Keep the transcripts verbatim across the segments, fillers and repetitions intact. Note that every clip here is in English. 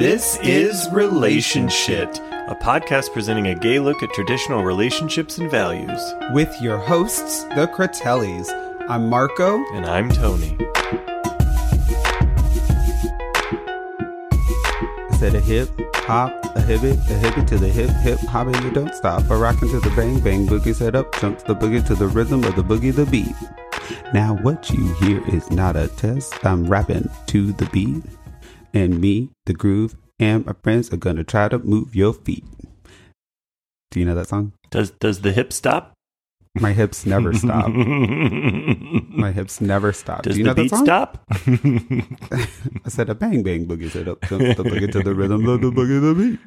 This is Relationship, a podcast presenting a gay look at traditional relationships and values. With your hosts, the Cretellis. I'm Marco. And I'm Tony. I said a hip, hop, a hibbit, a hibbit to the hip, hip, hobby, you don't stop. A rockin' to the bang, bang, boogie, set up, jumps the boogie to the rhythm of the boogie, the beat. Now what you hear is not a test, I'm rapping to the beat. And me, the groove, and my friends are gonna try to move your feet. Do you know that song? Does does the hip stop? My hips never stop. My hips never stop. Does Do you the know beat that song? Stop? I said a bang bang boogie, said up jump the boogie to the rhythm, the boogie the beat.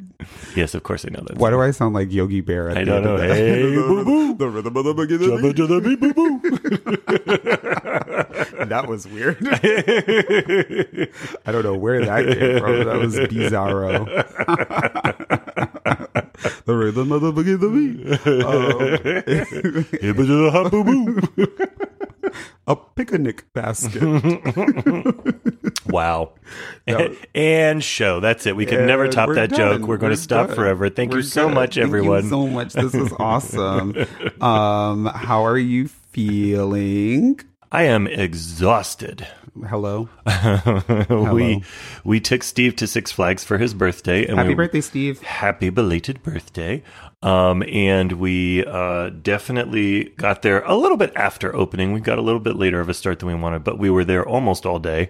Yes, of course I know that. Why song. do I sound like Yogi Bear? At I the don't know. Hey, boo boo, the rhythm of the boogie the beat to the beat, boo boo. That was weird. I don't know where that came from. That was bizarro. The rhythm of the boogie the beat. Hip to the hop boo boo. A picnic basket. Wow. And, and show. That's it. We could and never top that done. joke. We're going we're to stop done. forever. Thank we're you so done. much, everyone. Thank you so much. This was awesome. Um, how are you feeling? I am exhausted. Hello. Hello. We we took Steve to Six Flags for his birthday. And happy we, birthday, Steve. Happy belated birthday. Um, and we uh, definitely got there a little bit after opening. We got a little bit later of a start than we wanted, but we were there almost all day.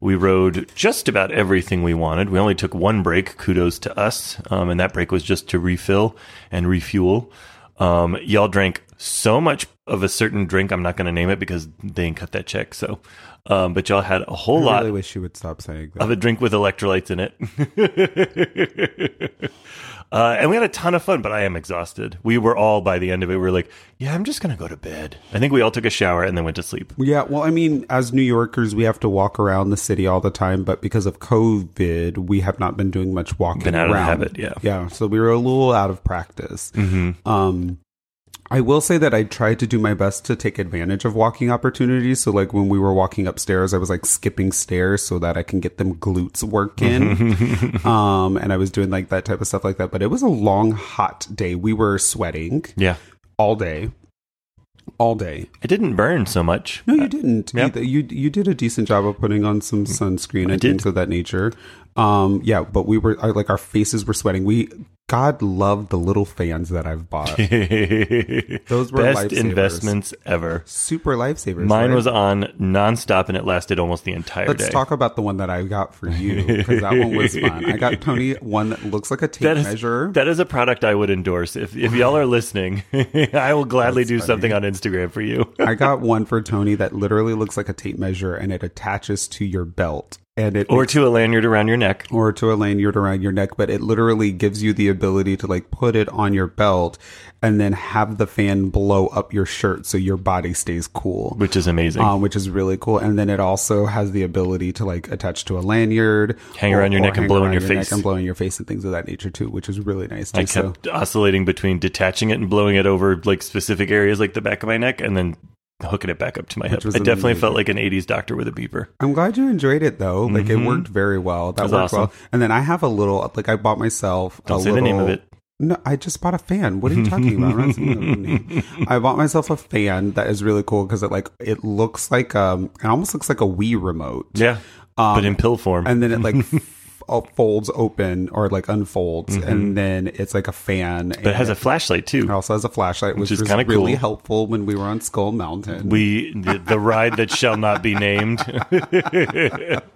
We rode just about everything we wanted. We only took one break. Kudos to us. Um, and that break was just to refill and refuel. Um, y'all drank so much of a certain drink. I'm not going to name it because they didn't cut that check. So, um, but y'all had a whole I really lot. I really wish you would stop saying that. Of a drink with electrolytes in it. uh, and we had a ton of fun, but I am exhausted. We were all, by the end of it, we were like, yeah, I'm just going to go to bed. I think we all took a shower and then went to sleep. Yeah. Well, I mean, as New Yorkers, we have to walk around the city all the time, but because of COVID, we have not been doing much walking been out around. Of the habit, yeah. Yeah. So we were a little out of practice. Mm-hmm. Um, I will say that I tried to do my best to take advantage of walking opportunities. So, like, when we were walking upstairs, I was, like, skipping stairs so that I can get them glutes working. um, and I was doing, like, that type of stuff like that. But it was a long, hot day. We were sweating. Yeah. All day. All day. It didn't burn so much. No, you didn't. Yep. You, you did a decent job of putting on some sunscreen I and did. things of that nature. Um, yeah, but we were, like, our faces were sweating. We... God love the little fans that I've bought. Those were Best lifesavers. investments ever. Super lifesavers. Mine right? was on nonstop and it lasted almost the entire Let's day. Let's talk about the one that I got for you because that one was fun. I got Tony one that looks like a tape that is, measure. That is a product I would endorse. If if y'all are listening, I will gladly That's do funny. something on Instagram for you. I got one for Tony that literally looks like a tape measure and it attaches to your belt. And it or makes, to a lanyard around your neck. Or to a lanyard around your neck. But it literally gives you the ability to, like, put it on your belt and then have the fan blow up your shirt so your body stays cool. Which is amazing. Um, which is really cool. And then it also has the ability to, like, attach to a lanyard. Hang or, around your neck and blow in your, your face. And blow in your face and things of that nature, too, which is really nice. Too, I kept so. oscillating between detaching it and blowing it over, like, specific areas like the back of my neck and then... hooking it back up to my hip. I definitely felt like an eighties doctor with a beeper. I'm glad you enjoyed it though. Like mm-hmm. it worked very well. That worked awesome. well. And then I have a little, like I bought myself Don't a say little, the name of it. No, I just bought a fan. What are you talking about? I'm not saying the name. I bought myself a fan that is really cool because it like it looks like um it almost looks like a Wii remote. Yeah. Um, but in pill form. And then it like folds open or like unfolds mm-hmm. and then it's like a fan but it has a flashlight too. It also has a flashlight which, which is kind of really cool. helpful when we were on Skull Mountain we the, the ride that shall not be named. But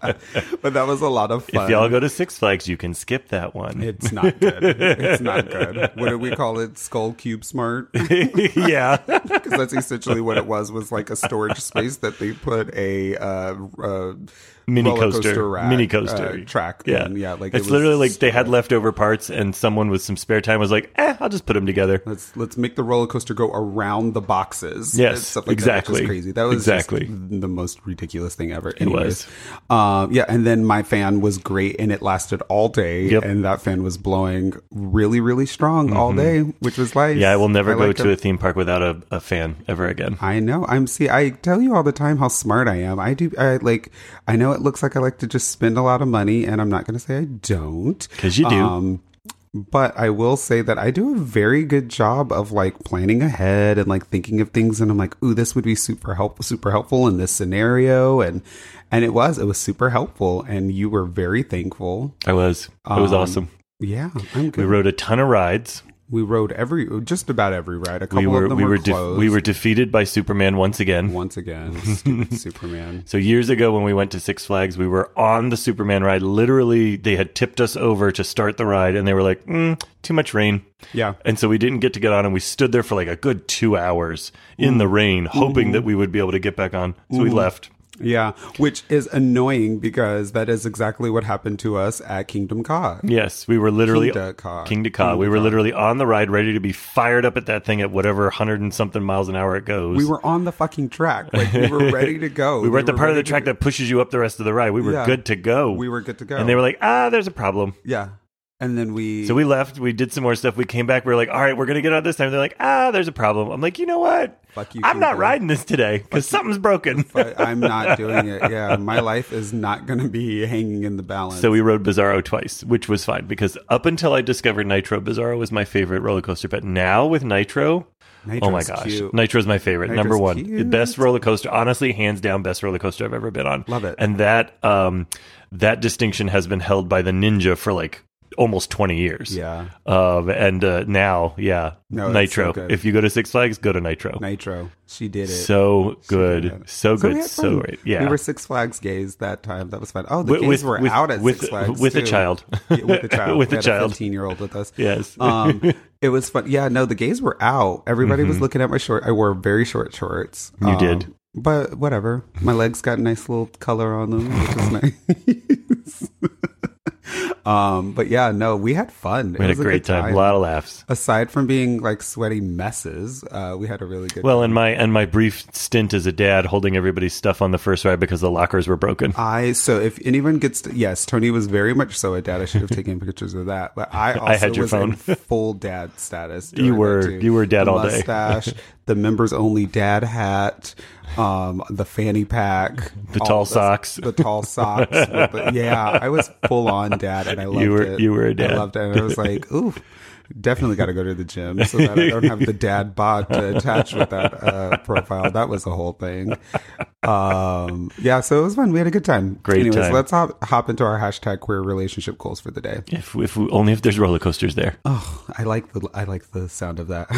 that was a lot of fun. If y'all go to Six Flags you can skip that one. It's not good. It's not good. What do we call it? Skull Cube Smart. Yeah, because that's essentially what it was was like a storage space that they put a uh, uh mini coaster, coaster rack, mini coaster uh, track. Yeah, and yeah. Like it's it was literally like they had leftover parts, and someone with some spare time was like, "Eh, I'll just put them together. Let's let's make the roller coaster go around the boxes." Yes, stuff like exactly. That, which is crazy. That was exactly the most ridiculous thing ever. Anyways, it was. Um, yeah, and then my fan was great, and it lasted all day. Yep. And that fan was blowing really, really strong mm-hmm. all day, which was nice. Yeah, I will never I go to a theme park without a, a fan ever again. I know. I'm see. I tell you all the time how smart I am. I do. I like. I know. it looks like I like to just spend a lot of money, and I'm not going to say I don't. Because you do. Um, but I will say that I do a very good job of like planning ahead and like thinking of things. And I'm like, ooh, this would be super helpful, super helpful in this scenario. And, and it was, it was super helpful. And you were very thankful. I was. It was um, awesome. Yeah. I'm good. We rode a ton of rides. We rode every, just about every ride. A couple we were, of them we were, were closed. De- we were defeated by Superman once again. Once again. Stupid Superman. So years ago when we went to Six Flags, we were on the Superman ride. Literally, they had tipped us over to start the ride, and they were like, mm, too much rain. Yeah. And so we didn't get to get on, and we stood there for like a good two hours in mm. the rain, hoping mm-hmm. that we would be able to get back on. So mm-hmm. we left. Yeah, which is annoying because that is exactly what happened to us at Kingda Ka. Yes, we were literally Kingda Ka. Kingda Ka. Kingda we were Ka. literally on the ride, ready to be fired up at that thing at whatever hundred and something miles an hour it goes. We were on the fucking track, like we were ready to go. we were we at the were part of the track that pushes you up the rest of the ride. We were yeah, good to go. We were good to go, and they were like, "Ah, there's a problem." Yeah. And then we... So we left. We did some more stuff. We came back. We were like, all right, we're going to get out this time. They're like, ah, there's a problem. I'm like, you know what? Fuck you, I'm Kingda. Not riding this today because something's broken. I'm not doing it. Yeah, my life is not going to be hanging in the balance. So we rode Bizarro twice, which was fine because up until I discovered Nitro, Bizarro was my favorite roller coaster. But now with Nitro... Nitro's oh my gosh. Cute. Nitro's my favorite. Nitro's number one. Cute. Best roller coaster. Honestly, hands down, best roller coaster I've ever been on. Love it. And that um, that distinction has been held by the Ninja for like... almost twenty years. Yeah. Um, and uh, now, yeah, no, Nitro. So if you go to Six Flags, go to Nitro. Nitro. She did it. So good. It. So good. So, so great. Yeah. We were Six Flags gays that time. That was fun. Oh, the with, gays with, were with, out at with, Six Flags. With too. a child. Yeah, with a child. with we a child. fifteen year old with us. Yes. Um, it was fun. Yeah, no, the gays were out. Everybody mm-hmm. was looking at my short. I wore very short shorts. You um, did. But whatever. My legs got a nice little color on them, which is nice. Um, but yeah, no, we had fun. We had it was a great a time. time. A lot of laughs. Aside from being like sweaty messes, uh, we had a really good well, time. Well, and my and my brief stint as a dad holding everybody's stuff on the first ride because the lockers were broken. I so if anyone gets to, yes, Tony was very much so a dad. I should have taken pictures of that. But I also I had your was phone. in full dad status. You were you were dad the all mustache, day. The members only dad hat. Um, the fanny pack, the tall this, socks, the tall socks. the, yeah, I was full on dad, and I loved you were, it. You were a dad. I loved it, and I was like, ooh, definitely got to go to the gym so that I don't have the dad bod to attach with that uh, profile. That was the whole thing. Um, yeah, so it was fun. We had a good time. Great Anyways, time. Let's hop, hop into our hashtag queer relationship goals for the day. If, if we, only if there's roller coasters there. Oh, I like the I like the sound of that.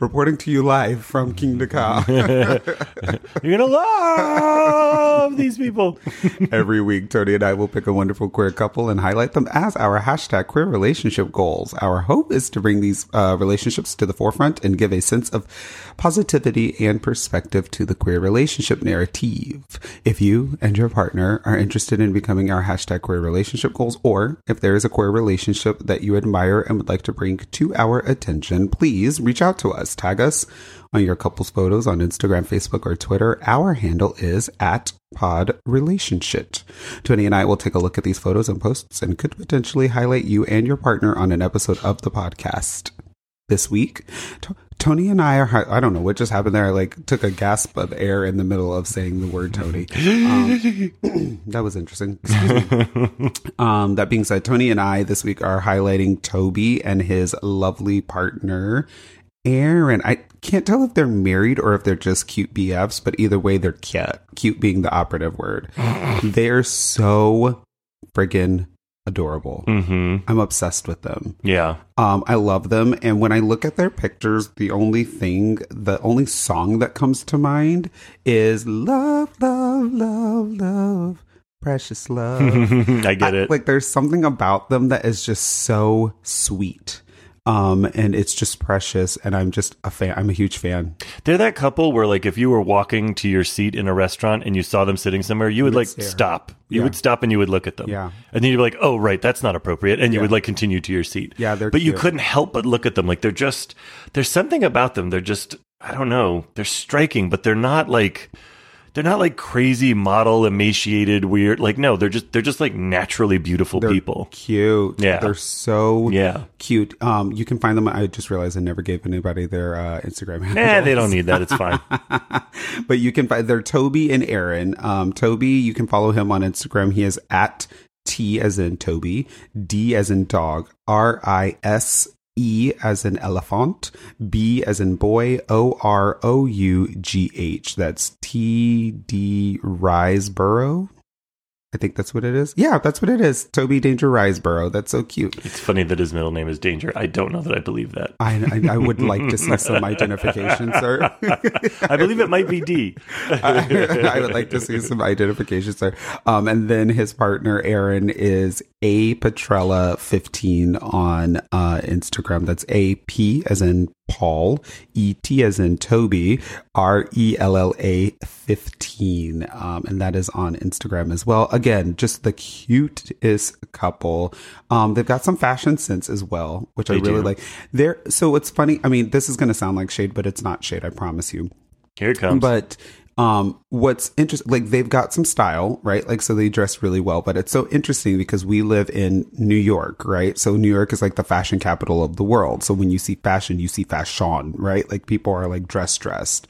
Reporting to you live from Kingda Ka. You're gonna love these people. Every week, Tony and I will pick a wonderful queer couple and highlight them as our hashtag queer relationship goals. Our hope is to bring these uh, relationships to the forefront and give a sense of positivity and perspective to the queer relationship narrative. If you and your partner are interested in becoming our hashtag queer relationship goals, or if there is a queer relationship that you admire and would like to bring to our attention, please reach out to us. Tag us on your couple's photos on Instagram, Facebook, or Twitter. Our handle is at Pod Relationship. Tony and I will take a look at these photos and posts and could potentially highlight you and your partner on an episode of the podcast. This week, t- Tony and I are, I don't know what just happened there. I like took a gasp of air in the middle of saying the word Tony. Um, that was interesting. Excuse me. Um, that being said, Tony and I this week are highlighting Toby and his lovely partner, Aaron. I can't tell if they're married or if they're just cute B Fs, but either way, they're cute. Cute being the operative word. They're so friggin' adorable. Mm-hmm. I'm obsessed with them. Yeah. Um, I love them. And when I look at their pictures, the only thing, the only song that comes to mind is love, love, love, love. Precious love. I get I, it. Like there's something about them that is just so sweet. Um, and it's just precious. And I'm just a fan. I'm a huge fan. They're that couple where like, if you were walking to your seat in a restaurant and you saw them sitting somewhere, you would like stare. stop. You yeah. would stop and you would look at them. Yeah. And then you'd be like, oh, right. That's not appropriate. And you yeah. would like continue to your seat. Yeah. They're but cute. You couldn't help but look at them. Like they're just, there's something about them. They're just, I don't know. They're striking, but they're not like. they're not like crazy model emaciated weird, like, no, they're just they're just like naturally beautiful they're people. Cute. Yeah. They're so yeah. cute. Um you can find them. I just realized I never gave anybody their uh Instagram handles. Nah, they don't need that. It's fine. But you can find they're Toby and Aaron. Um Toby, you can follow him on Instagram. He is at T as in Toby, D as in dog, R I S E as in elephant, B as in boy, O R O U G H. That's T D Riseborough. I think that's what it is. Yeah, that's what it is. Toby Danger Riseborough. That's so cute. It's funny that his middle name is Danger. I don't know that I believe that. I, I, I would like to see some identification, sir. I believe it might be D. I, I would like to see some identification, sir. Um, and then his partner, Aaron, is A Petrella fifteen on uh, Instagram. That's A P as in Paul, E T as in Toby, R E L L A fifteen. Um, and that is on Instagram as well. Again, just the cutest couple. Um, they've got some fashion sense as well, which they I really do. like. They're, so it's funny. I mean, this is going to sound like shade, but it's not shade. I promise you. Here it comes. But um, what's interesting, like they've got some style, right? Like, so they dress really well, but it's so interesting because we live in New York, right? So New York is like the fashion capital of the world. So when you see fashion, you see fashion, right? Like people are like dress dressed.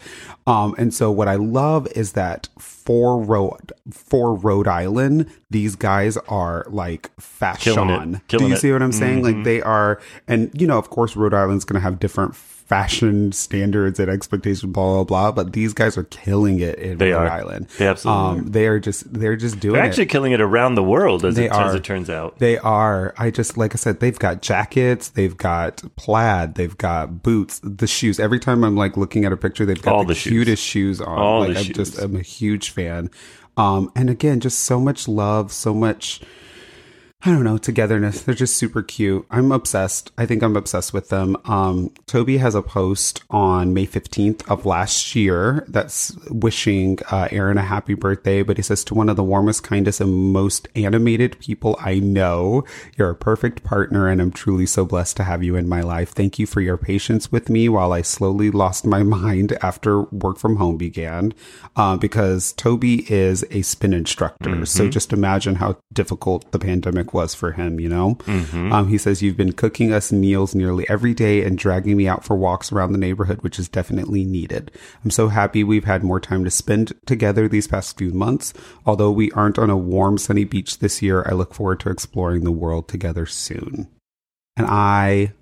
Um, and so what I love is that for Rhode, for Rhode Island, these guys are like fashion. Killing it. Killing Do you see what I'm saying? Mm-hmm. Like they are, and you know, of course, Rhode Island's going to have different fashion standards and expectations, blah blah blah. But these guys are killing it in Rhode Island. They absolutely. Um, they are just they're just doing. They're actually it. killing it around the world, as it, as it turns out. They are. I just like I said, they've got jackets, they've got plaid, they've got boots, the shoes. Every time I'm like looking at a picture, they've got all the, the shoes. cutest shoes on. All like, the I'm shoes. Just I'm a huge fan. Um, and again, just so much love, so much. I don't know, togetherness. They're just super cute. I'm obsessed. I think I'm obsessed with them. Um, Toby has a post on May fifteenth of last year that's wishing uh, Aaron a happy birthday, but he says, to one of the warmest, kindest, and most animated people I know, you're a perfect partner, and I'm truly so blessed to have you in my life. Thank you for your patience with me while I slowly lost my mind after work from home began, uh, because Toby is a spin instructor. Mm-hmm. So just imagine how difficult the pandemic was for him, you know. Mm-hmm. Um, he says, you've been cooking us meals nearly every day and dragging me out for walks around the neighborhood, which is definitely needed. I'm so happy we've had more time to spend together these past few months. Although we aren't on a warm, sunny beach this year, I look forward to exploring the world together soon. And I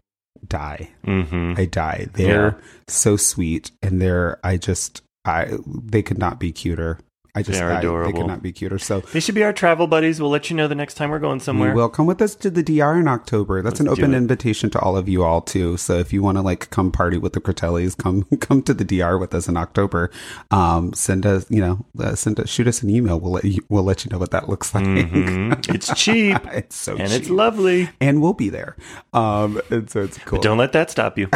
die. Mm-hmm. I die. They're yeah. so sweet, and they're, I just, I, they could not be cuter. I just they, are I, adorable. They could not be cuter. So they should be our travel buddies. We'll let you know the next time we're going somewhere. We will. Come with us to the D R in October. That's Let's an open invitation to all of you all too. So if you want to like come party with the Cretellis, come come to the D R with us in October. Um, send us, you know, uh, send us, shoot us an email. We'll let you, we'll let you know what that looks like. Mm-hmm. It's cheap. It's so and cheap. And it's lovely. And we'll be there. Um, and so it's cool. But don't let that stop you.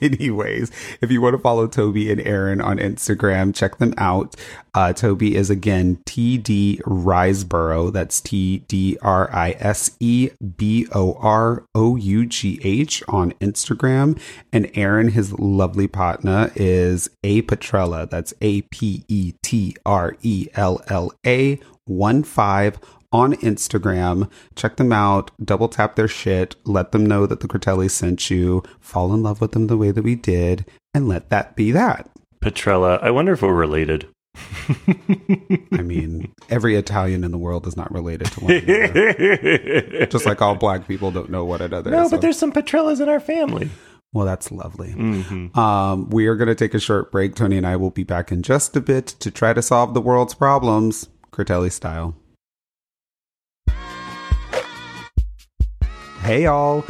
Anyways, if you want to follow Toby and Aaron on Instagram, check them out. Uh, Toby is, again, T D Riseborough. That's T D R I S E B O R O U G H on Instagram. And Aaron, his lovely partner, is A Petrella. That's A P E T R E L L A one five. On Instagram. Check them out, double tap their shit, let them know that the Cretellis sent you, fall in love with them the way that we did, and let that be that. Petrella, I wonder if we're related. I mean, every Italian in the world is not related to one another. Just like all black people don't know one another. No, so. But there's some Petrellas in our family. Well, that's lovely. Mm-hmm. Um, we are going to take a short break. Tony and I will be back in just a bit to try to solve the world's problems, Cretelli style. Hey y'all,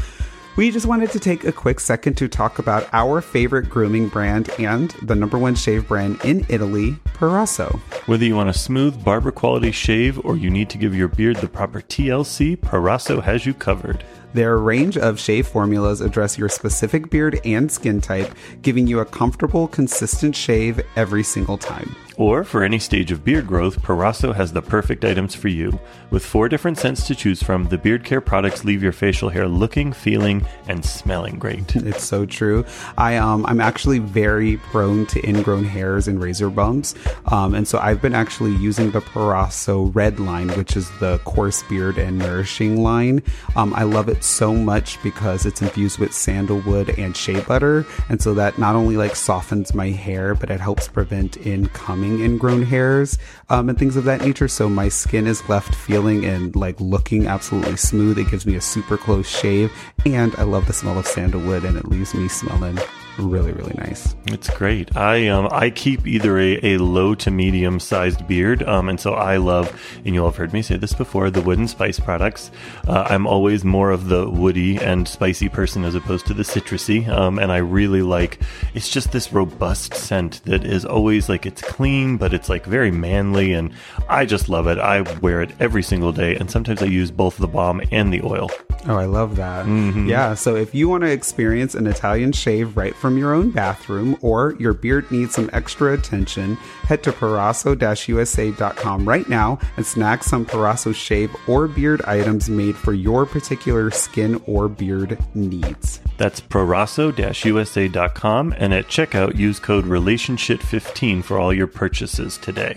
we just wanted to take a quick second to talk about our favorite grooming brand and the number one shave brand in Italy, Proraso. Whether you want a smooth barber quality shave or you need to give your beard the proper T L C, Proraso has you covered. Their range of shave formulas address your specific beard and skin type, giving you a comfortable, consistent shave every single time. Or, for any stage of beard growth, Proraso has the perfect items for you. With four different scents to choose from, the beard care products leave your facial hair looking, feeling, and smelling great. It's so true. I, um, I'm actually very prone to ingrown hairs and razor bumps. Um, and so I've been actually using the Proraso Red line, which is the coarse beard and nourishing line. Um, I love it so much because it's infused with sandalwood and shea butter. And so that not only like softens my hair, but it helps prevent incoming ingrown hairs um, and things of that nature, so my skin is left feeling and like looking absolutely smooth. It gives me a super close shave, and I love the smell of sandalwood, and it leaves me smelling really, really nice. It's great. I um I keep either a, a low to medium sized beard, um and so I love, and you'll have heard me say this before, the wood and spice products. Uh, I'm always more of the woody and spicy person as opposed to the citrusy, um and I really like, it's just this robust scent that is always like, it's clean, but it's like very manly, and I just love it. I wear it every single day, and sometimes I use both the balm and the oil. Oh, I love that. Mm-hmm. Yeah, so if you want to experience an Italian shave right from From your own bathroom, or your beard needs some extra attention, head to Proraso U S A dot com right now and snag some Proraso shave or beard items made for your particular skin or beard needs. That's Proraso U S A dot com, and at checkout use code relationship fifteen for all your purchases today.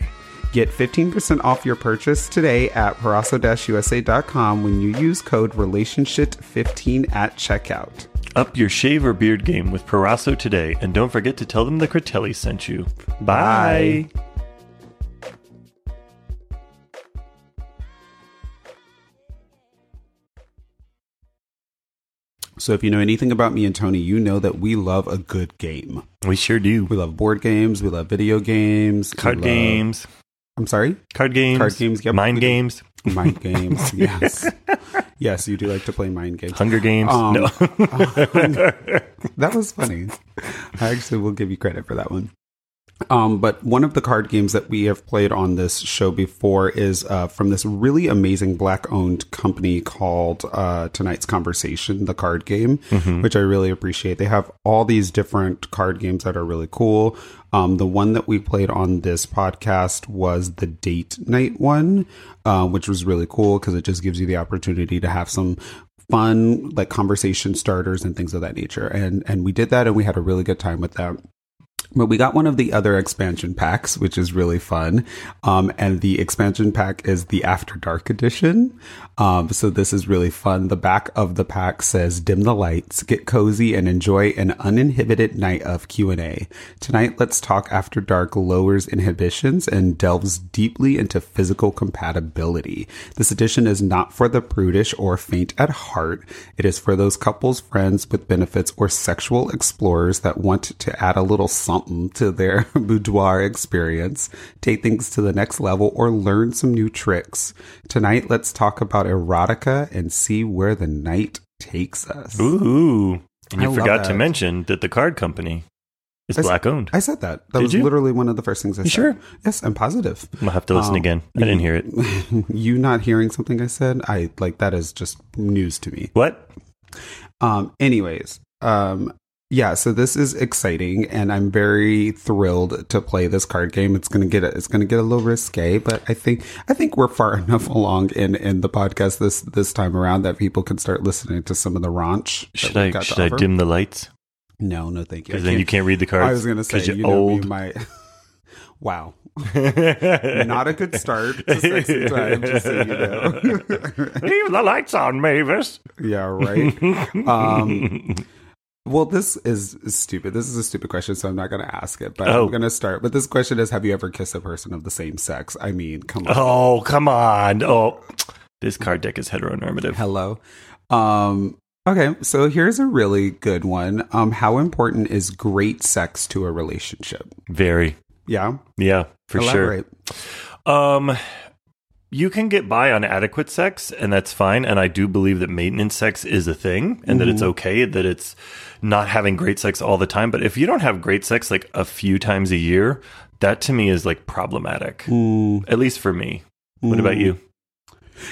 Get fifteen percent off your purchase today at Proraso U S A dot com when you use code relationship fifteen at checkout. Up your shave or beard game with Proraso today, and don't forget to tell them the Cretellis sent you. Bye! Bye. So if you know anything about me and Tony, you know that we love a good game. We sure do. We love board games. We love video games. Card love... games. I'm sorry? Card games. Card games. Yep. Mind games. Mind games, yes. Yes, you do like to play mind games. Hunger Games? Um, no. That was funny. I actually will give you credit for that one. Um, but one of the card games that we have played on this show before is uh, from this really amazing Black-owned company called uh, Tonight's Conversation, the card game, mm-hmm. which I really appreciate. They have all these different card games that are really cool. Um, the one that we played on this podcast was the date night one, uh, which was really cool because it just gives you the opportunity to have some fun, like conversation starters and things of that nature. And and we did that, and we had a really good time with that. But we got one of the other expansion packs, which is really fun. Um, and the expansion pack is the After Dark edition. Um, so this is really fun. The back of the pack says, dim the lights, get cozy, and enjoy an uninhibited night of Q and A. Tonight, Let's Talk After Dark lowers inhibitions and delves deeply into physical compatibility. This edition is not for the prudish or faint at heart. It is for those couples, friends with benefits, or sexual explorers that want to add a little something to their boudoir experience, take things to the next level, or learn some new tricks. Tonight, let's talk about erotica and see where the night takes us. Ooh. And you I forgot to mention that the card company is I black owned. I said that. That Did was you? literally one of the first things I you said. Sure? Yes, I'm positive. I'm going to have to listen um, again. I didn't hear it. You not hearing something I said? I like that is just news to me. What? Um, anyways, um, Yeah, so this is exciting, and I'm very thrilled to play this card game. It's gonna get a, it's gonna get a little risque, but I think I think we're far enough along in, in the podcast this this time around that people can start listening to some of the raunch. Should I should I dim the lights? No, no, thank you. Because then you can't read the cards. I was gonna say, you know, old. Me, my wow. Not a good start to Sexy Time, just so you know. Leave the lights on, Mavis. Yeah, right. Um Well, this is stupid. This is a stupid question, so I'm not going to ask it, but oh. I'm going to start. But this question is, have you ever kissed a person of the same sex? I mean, come on. Oh, come on. Oh, this card deck is heteronormative. Hello. Um, okay, so here's a really good one. Um, how important is great sex to a relationship? Very. Yeah? Yeah, for Elaborate. sure. Um... You can get by on adequate sex, and that's fine. And I do believe that maintenance sex is a thing, and mm-hmm. that it's okay, that it's not having great sex all the time. But if you don't have great sex like a few times a year, that to me is like problematic, mm. at least for me. Mm. What about you?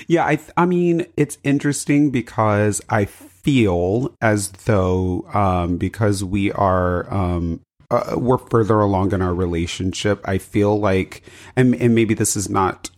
Yeah, I, th- I mean, it's interesting because I feel as though um, because we are um, uh, we're further along in our relationship, I feel like, and, and maybe this is not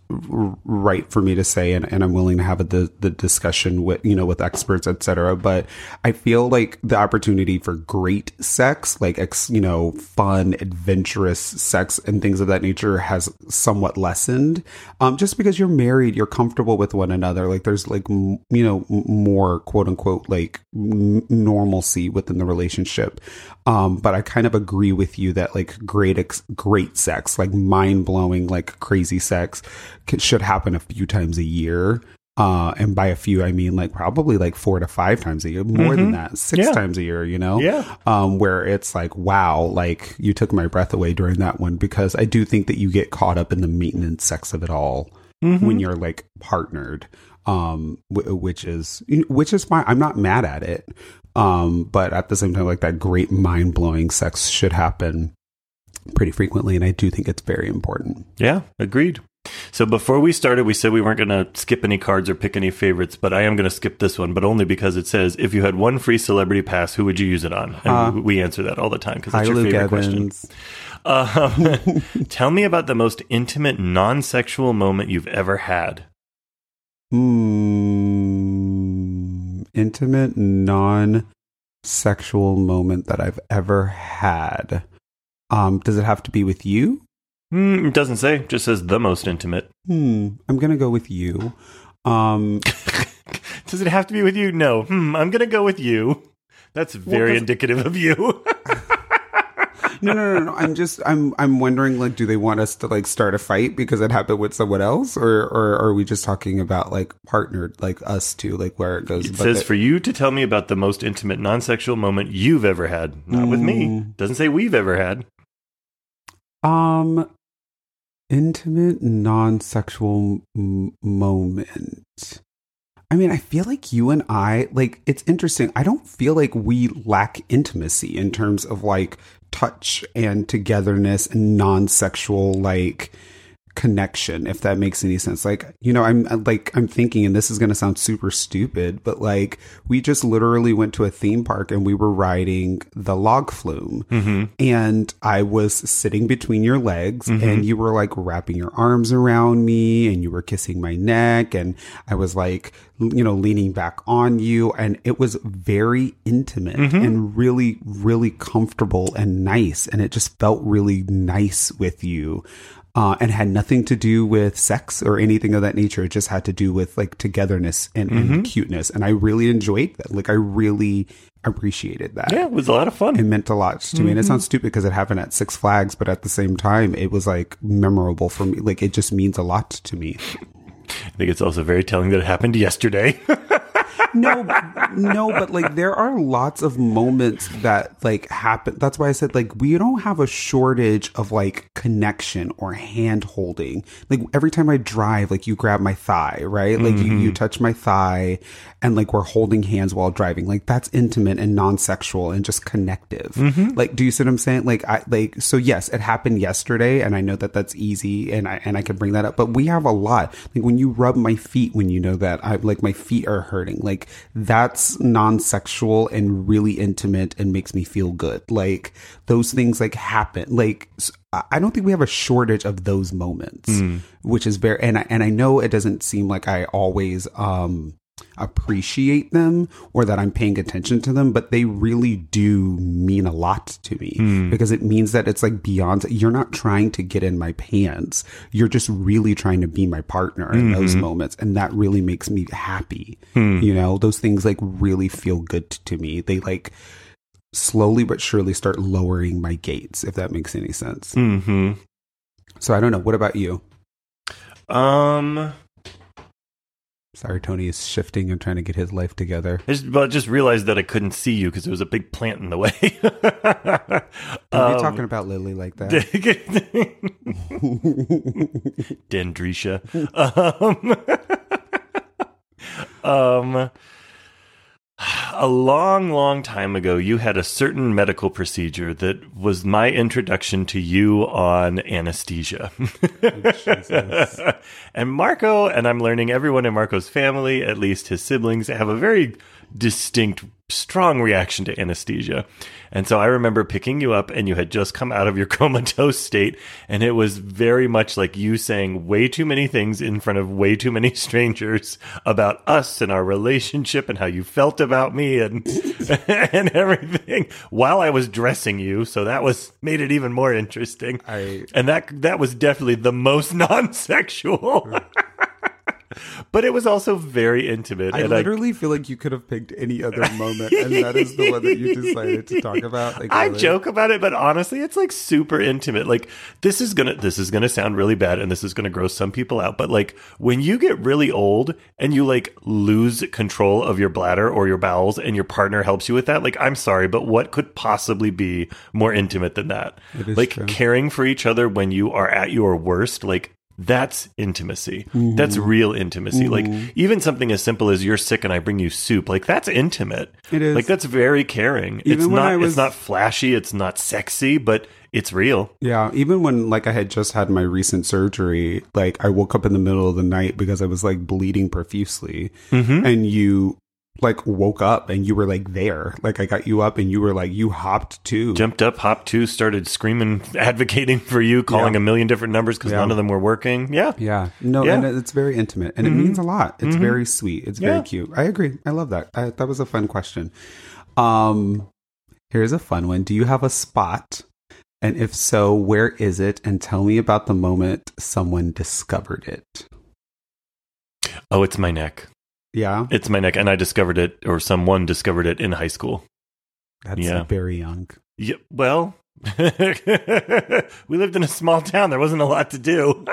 right for me to say, and, and I'm willing to have a, the, the discussion with, you know, with experts, et cetera. But I feel like the opportunity for great sex, like, ex, you know, fun, adventurous sex and things of that nature has somewhat lessened, um, just because you're married, you're comfortable with one another. Like there's like, m- you know, more quote unquote, like n- normalcy within the relationship. Um, but I kind of agree with you that like great, ex- great sex, like mind blowing, like crazy sex, should happen a few times a year. Uh, and by a few, I mean like probably like four to five times a year, more mm-hmm. than that, six yeah. times a year, you know, yeah. um, where it's like, wow, like you took my breath away during that one, because I do think that you get caught up in the maintenance sex of it all mm-hmm. when you're like partnered, um, w- which is, which is fine. I'm not mad at it. Um, but at the same time, like that great mind blowing sex should happen pretty frequently. And I do think it's very important. Yeah. Agreed. So before we started, we said we weren't going to skip any cards or pick any favorites, but I am going to skip this one, but only because it says, if you had one free celebrity pass, who would you use it on? And uh, we answer that all the time because it's your Luke favorite Evans. question. Uh, tell me about the most intimate, non-sexual moment you've ever had. Mm, intimate, non-sexual moment that I've ever had. Um, does it have to be with you? Mm, it doesn't say. Just says the most intimate. Hmm. I'm going to go with you. Um, Does it have to be with you? No. Hmm. I'm going to go with you. That's very well, indicative of you. No, no, no, no. I'm just, I'm, I'm wondering, like, do they want us to like start a fight because it happened with someone else, or, or, or are we just talking about like partnered, like us two, like where it goes? It says it. For you to tell me about the most intimate non-sexual moment you've ever had. Not mm. with me. Doesn't say we've ever had. Um, intimate, non-sexual m- moment. I mean, I feel like you and I, like, it's interesting. I don't feel like we lack intimacy in terms of like touch and togetherness and non-sexual, like, connection, if that makes any sense. Like, you know, I'm like, I'm thinking, and this is going to sound super stupid, but like, we just literally went to a theme park and we were riding the log flume mm-hmm. and I was sitting between your legs mm-hmm. and you were like wrapping your arms around me and you were kissing my neck and I was like, you know, leaning back on you, and it was very intimate mm-hmm. and really, really comfortable and nice. And it just felt really nice with you. Uh, and had nothing to do with sex or anything of that nature. It just had to do with like togetherness and, mm-hmm. and cuteness. And I really enjoyed that. Like I really appreciated that. Yeah, it was a lot of fun. It meant a lot to mm-hmm. me. And it sounds stupid because it happened at Six Flags, but at the same time, it was like memorable for me. Like it just means a lot to me. I think it's also very telling that it happened yesterday. No, no, but like there are lots of moments that like happen. That's why I said like we don't have a shortage of like connection or hand holding. Like every time I drive, like you grab my thigh, right? Like mm-hmm. you, you touch my thigh and like we're holding hands while driving. Like that's intimate and non-sexual and just connective. Mm-hmm. Like, do you see what I'm saying? Like, I like, so yes, it happened yesterday and I know that that's easy and I, and I can bring that up, but we have a lot. Like when you rub my feet, when you know that I like my feet are hurting, like, that's non-sexual and really intimate and makes me feel good. Like those things like happen. Like I don't think we have a shortage of those moments, mm. which is very, and I, and I know it doesn't seem like I always, um, appreciate them or that I'm paying attention to them, but they really do mean a lot to me mm. because it means that it's like beyond, you're not trying to get in my pants. You're just really trying to be my partner in mm-hmm. those moments. And that really makes me happy. Mm. You know, those things like really feel good to me. They like slowly but surely start lowering my gates, if that makes any sense. Mm-hmm. So I don't know. What about you? Um... Sorry, Tony is shifting and trying to get his life together. I just, well, I just realized that I couldn't see you because there was a big plant in the way. Don't um, be talking about Lily like that. Dendrisha. Um, um, a long, long time ago, you had a certain medical procedure that was my introduction to you on anesthesia. Oh, Jesus. And Marco, and I'm learning everyone in Marco's family, at least his siblings, have a very distinct, strong reaction to anesthesia. And so I remember picking you up, and you had just come out of your comatose state, and it was very much like you saying way too many things in front of way too many strangers about us and our relationship and how you felt about me and and everything while I was dressing you. So that was made it even more interesting. I... And that that was definitely the most non-sexual. But it was also very intimate. I and literally I, feel like you could have picked any other moment, and that is the one that you decided to talk about. Like, I really joke about it, but honestly, it's like super intimate. Like, this is gonna this is gonna sound really bad, and this is gonna gross some people out. But like, when you get really old and you like lose control of your bladder or your bowels, and your partner helps you with that, like, I'm sorry, but what could possibly be more intimate than that? Like, true. Caring for each other when you are at your worst, like. That's intimacy. Ooh. That's real intimacy. Ooh. Like, even something as simple as you're sick and I bring you soup. Like, that's intimate. It is. Like, that's very caring. Even it's not was... it's not flashy, it's not sexy, but it's real. Yeah. Even when, like, I had just had my recent surgery, like, I woke up in the middle of the night because I was, like, bleeding profusely. Mm-hmm. And you... like woke up and you were like there, like I got you up and you were like, you hopped to jumped up, hopped to started screaming, advocating for you, calling yeah. a million different numbers because yeah. none of them were working. Yeah. Yeah. No. Yeah. And it's very intimate and mm-hmm. it means a lot. It's mm-hmm. very sweet. It's yeah. very cute. I agree. I love that. I, that was a fun question. Um, here's a fun one. Do you have a spot? And if so, where is it? And tell me about the moment someone discovered it. Oh, it's my neck. Yeah. It's my neck. And I discovered it, or someone discovered it in high school. That's yeah. very young. Yeah, well, we lived in a small town. There wasn't a lot to do.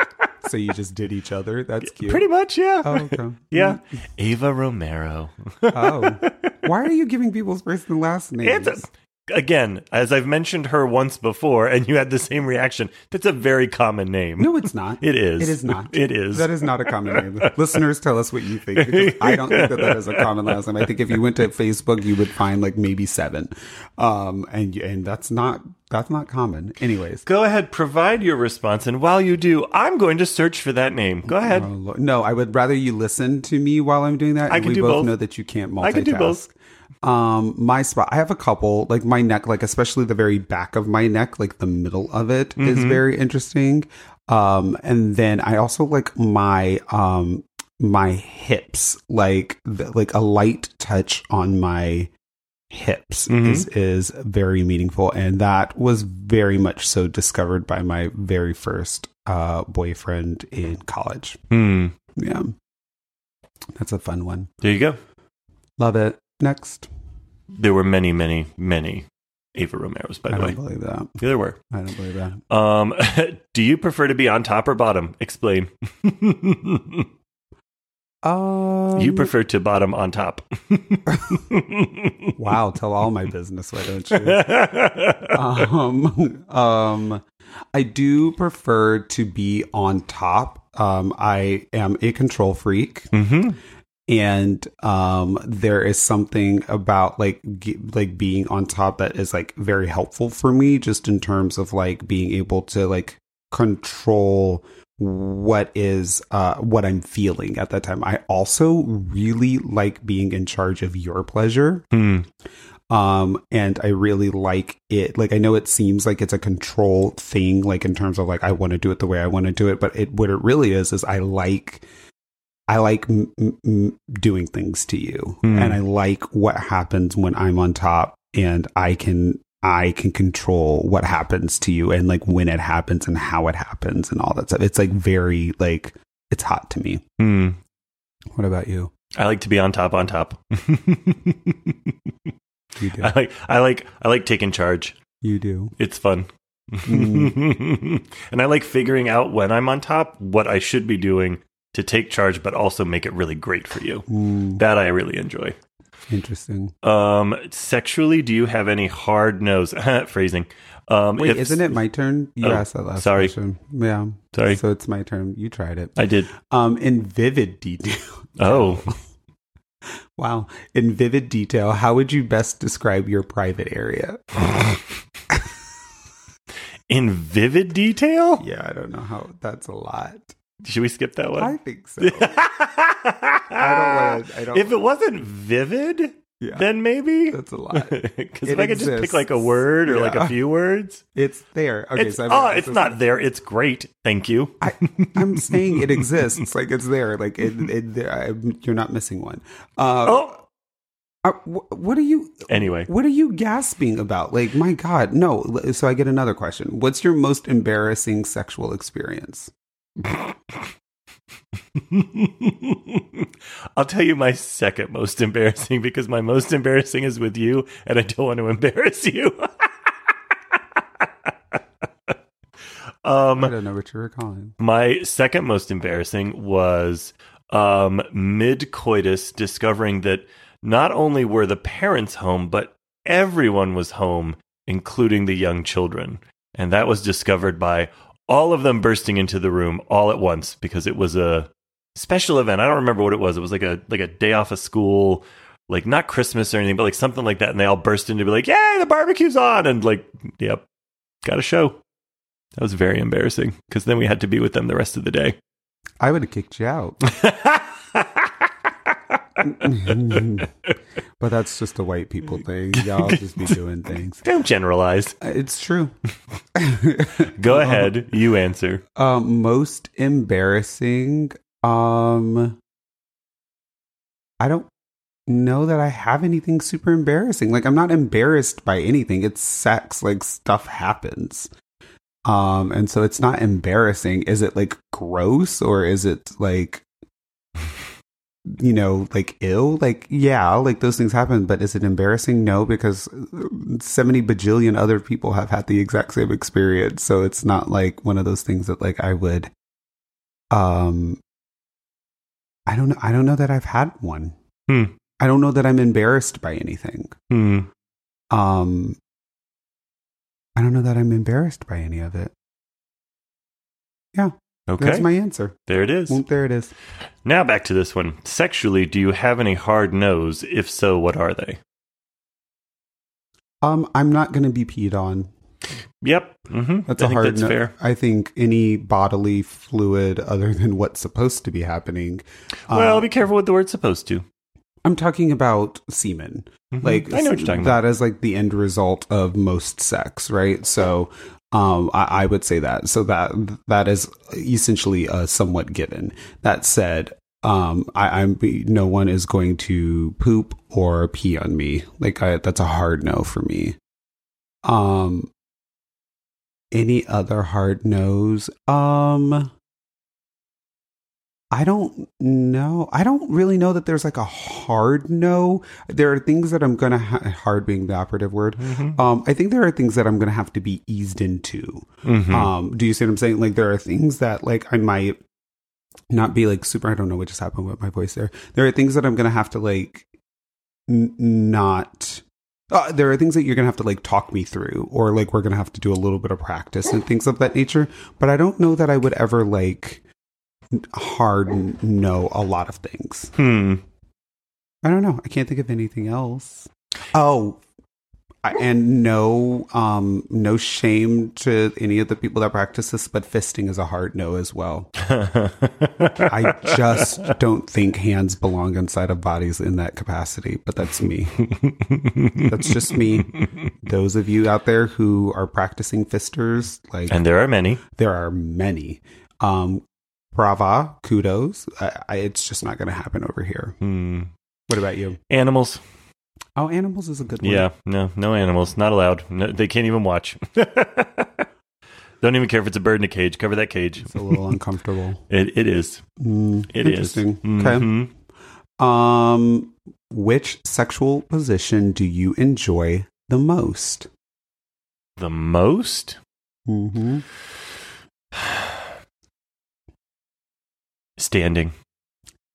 So you just did each other? That's cute. Pretty much, yeah. Oh, okay. Yeah. Ava Romero. Oh. Why are you giving people's first and last names? It's a, again, as I've mentioned her once before, and you had the same reaction, that's a very common name. No, it's not. It is. It is not. It is. That is not a common name. Listeners, tell us what you think, because I don't think that that is a common last name. I think if you went to Facebook, you would find like maybe seven. Um, and and that's not that's not common. Anyways. Go ahead. Provide your response. And while you do, I'm going to search for that name. Go ahead. Oh, no, I would rather you listen to me while I'm doing that. I can we do both. We both know that you can't multitask. I can do both. Um, my spot, I have a couple, like my neck, like especially the very back of my neck, like the middle of it mm-hmm. is very interesting. Um, and then I also like my, um, my hips, like, the, like a light touch on my hips mm-hmm. is, is very meaningful. And that was very much so discovered by my very first, uh, boyfriend in college. Mm. Yeah. That's a fun one. There you go. Love it. Next. There were many, many, many Ava Romeros, by the way. I don't believe that. Yeah, there were. I don't believe that. Um, do you prefer to be on top or bottom? Explain. um, you prefer to bottom on top. Wow, tell all my business, why don't you? um, um, I do prefer to be on top. Um, I am a control freak. Mm-hmm. And um, there is something about like g- like being on top that is like very helpful for me, just in terms of like being able to like control what is uh, what I'm feeling at that time. I also really like being in charge of your pleasure. Mm. Um, and I really like it. Like, I know it seems like it's a control thing, like in terms of like, I want to do it the way I want to do it. But it what it really is, is I like I like m- m- doing things to you mm. and I like what happens when I'm on top, and I can, I can control what happens to you and like when it happens and how it happens and all that stuff. It's like very, like, it's hot to me. Mm. What about you? I like to be on top on top. You do. I like, I like, I like taking charge. You do. It's fun. Mm. And I like figuring out when I'm on top, what I should be doing to take charge, but also make it really great for you. Ooh. That I really enjoy. Interesting. Um, sexually, do you have any hard nose? Phrasing. Um, Wait, if, isn't it my turn? You oh, asked that last sorry. question. Yeah. Sorry. So it's my turn. You tried it. I did. Um, in vivid detail. Oh. Wow. In vivid detail, how would you best describe your private area? In vivid detail? Yeah, I don't know how. That's a lot. Should we skip that one? I think so. I don't want to. If it wasn't vivid, Yeah. Then maybe that's a lot. Because if I could exists. just pick like a word or yeah. like a few words, it's there. Okay, it's, so oh, it's not there. It's great. Thank you. I, I'm saying it exists. Like it's there. Like it. it, it I, you're not missing one. Uh, oh. I, what are you anyway? What are you gasping about? Like, my God, no. So I get another question. What's your most embarrassing sexual experience? I'll tell you my second most embarrassing, because my most embarrassing is with you, and I don't want to embarrass you. um, I don't know what you were calling. My second most embarrassing was um, mid-coitus discovering that not only were the parents home, but everyone was home, including the young children. And that was discovered by all of them bursting into the room all at once, because it was a special event. I don't remember what it was. It was like a like a day off of school, like not Christmas or anything, but like something like that. And they all burst in to be like, yay, the barbecue's on. And like, yep, got a show. That was very embarrassing, because then we had to be with them the rest of the day. I would have kicked you out. But that's just a white people thing. Y'all just be doing things. Don't generalize. It's true. Go ahead. Um, you answer. Uh, most embarrassing. Um, I don't know that I have anything super embarrassing. Like, I'm not embarrassed by anything. It's sex. Like, stuff happens. Um, and so it's not embarrassing. Is it like gross, or is it like, you know, like ill, like, yeah, like those things happen, but is it embarrassing? No, because seventy bajillion other people have had the exact same experience. So it's not like one of those things that like I would, um, I don't know. I don't know that I've had one. Hmm. I don't know that I'm embarrassed by anything. Hmm. Um, I don't know that I'm embarrassed by any of it. Yeah. Okay. That's my answer. There it is. Well, there it is. Now back to this one. Sexually, do you have any hard no's? If so, what are they? Um, I'm not going to be peed on. Yep. Mm-hmm. That's I a hard that's no. Fair. I think any bodily fluid other than what's supposed to be happening. Well, um, be careful with the word supposed to. I'm talking about semen. Mm-hmm. Like, I know what you're talking about. That is like the end result of most sex, right? So... Um, I, I would say that. So that that is essentially uh, somewhat given. That said, um, I, I'm no one is going to poop or pee on me. Like I, that's a hard no for me. Um, any other hard no's? Um, I don't know. I don't really know that there's like a hard no. There are things that I'm going to ha- hard being the operative word. Mm-hmm. Um, I think there are things that I'm going to have to be eased into. Mm-hmm. Um, do you see what I'm saying? Like there are things that like I might not be like super. I don't know what just happened with my voice there. There are things that I'm going to have to like n- not. Uh, there are things that you're going to have to like talk me through, or like we're going to have to do a little bit of practice and things of that nature. But I don't know that I would ever like hard no a lot of things. Hmm. I don't know. I can't think of anything else. Oh, I, and no, um, no shame to any of the people that practice this, but fisting is a hard no as well. I just don't think hands belong inside of bodies in that capacity, but that's me. That's just me. Those of you out there who are practicing fisters, like, and there are many, there are many, um, brava, kudos. I, I, it's just not going to happen over here. Mm. What about you? Animals. Oh, animals is a good one. Yeah, no, no animals. Not allowed. No, they can't even watch. Don't even care if it's a bird in a cage. Cover that cage. It's a little uncomfortable. It, it is. Mm, it interesting. Is. Interesting. Okay. Mm-hmm. Um, which sexual position do you enjoy the most? The most? Mm-hmm. Standing.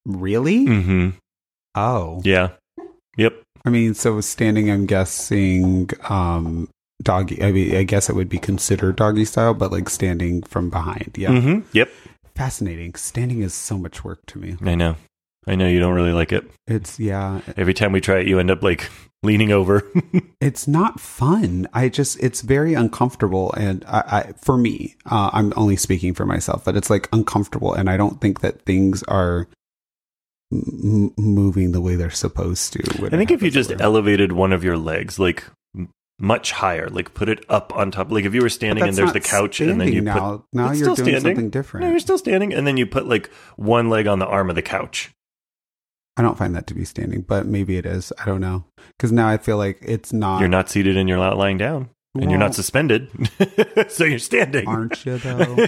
Really? Mm-hmm. Oh. Yeah. Yep. I mean, so standing, I'm guessing um, doggy. I mean, I guess it would be considered doggy style, but like standing from behind. Yeah. Mm-hmm. Yep. Fascinating. Standing is so much work to me. I know. I know you don't really like it. It's, yeah. Every time we try it, you end up like leaning over. It's not fun. I just, it's very uncomfortable. And I, I for me, uh, I'm only speaking for myself, but it's like uncomfortable. And I don't think that things are m- moving the way they're supposed to. I think if you just elevated one of your legs, like m- much higher, like put it up on top. Like if you were standing and there's the couch and then you now. put... Now you're doing standing. something different. No, you're still standing. And then you put like one leg on the arm of the couch. I don't find that to be standing, but maybe it is. I don't know. Because now I feel like it's not... You're not seated and you're not lying down. And well, you're not suspended, so you're standing. Aren't you, though?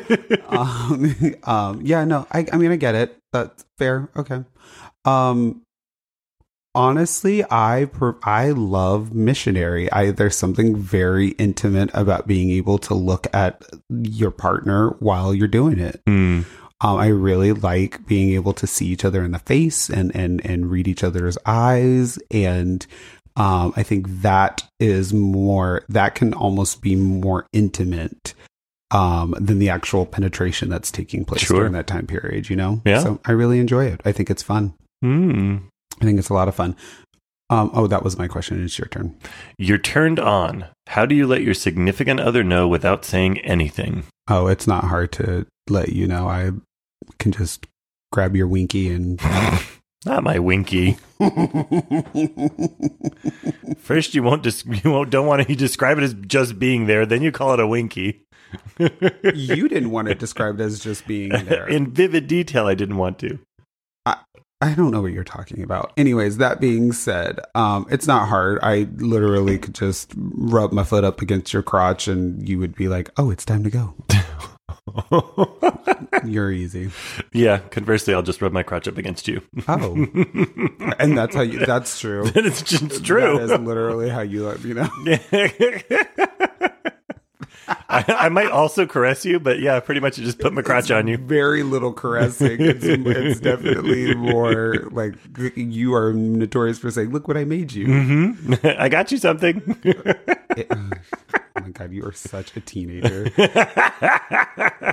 um, um, yeah, no, I, I mean, I get it. That's fair. Okay. Um, honestly, I per- I love missionary. I There's something very intimate about being able to look at your partner while you're doing it. Mm. Um, I really like being able to see each other in the face and, and, and read each other's eyes and... Um, I think that is more, that can almost be more intimate um, than the actual penetration that's taking place sure. during that time period, you know? Yeah. So I really enjoy it. I think it's fun. Mm. I think it's a lot of fun. Um, oh, that was my question. It's your turn. You're turned on. How do you let your significant other know without saying anything? Oh, it's not hard to let you know. I can just grab your winky and... Not my winky. First, you won't. Dis- you won't. Don't want to describe it as just being there. Then you call it a winky. You didn't want it described as just being there. In vivid detail, I didn't want to. I, I don't know what you're talking about. Anyways, that being said, um, it's not hard. I literally could just rub my foot up against your crotch, and you would be like, "Oh, it's time to go." You're easy. Yeah. Conversely, I'll just rub my crotch up against you. Oh, and that's how you. That's true. It's just true. That is literally how you let me know. I, I might also caress you, but yeah, pretty much just put my crotch it's on you. Very little caressing. It's, it's definitely more like you are notorious for saying, "Look what I made you." Mm-hmm. I got you something. it, oh my God, you are such a teenager.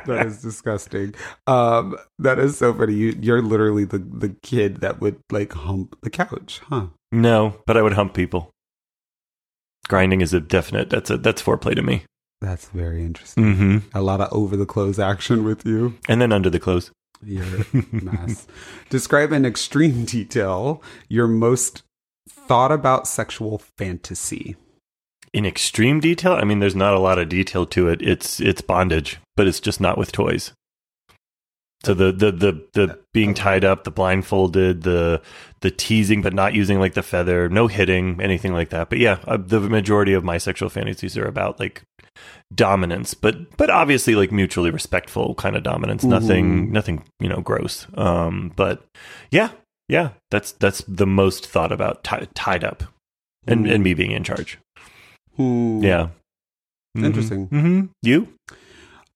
That is disgusting. Um, that is so funny. You, you're literally the, the kid that would like hump the couch, huh? No, but I would hump people. Grinding is a definite. That's a that's foreplay to me. That's very interesting. Mm-hmm. A lot of over the clothes action with you. And then under the clothes. Your mess. Describe in extreme detail your most thought about sexual fantasy. In extreme detail? I mean, there's not a lot of detail to it. It's it's bondage, but it's just not with toys. So the the the, the being tied up, the blindfolded, the the teasing, but not using like the feather, no hitting, anything like that. But yeah, uh, the majority of my sexual fantasies are about like dominance, but but obviously like mutually respectful kind of dominance. Mm-hmm. Nothing nothing you know gross. Um, but yeah, yeah, that's that's the most thought about t- tied up, and mm-hmm. and me being in charge. Mm-hmm. Yeah, mm-hmm. Interesting. Mm-hmm. You?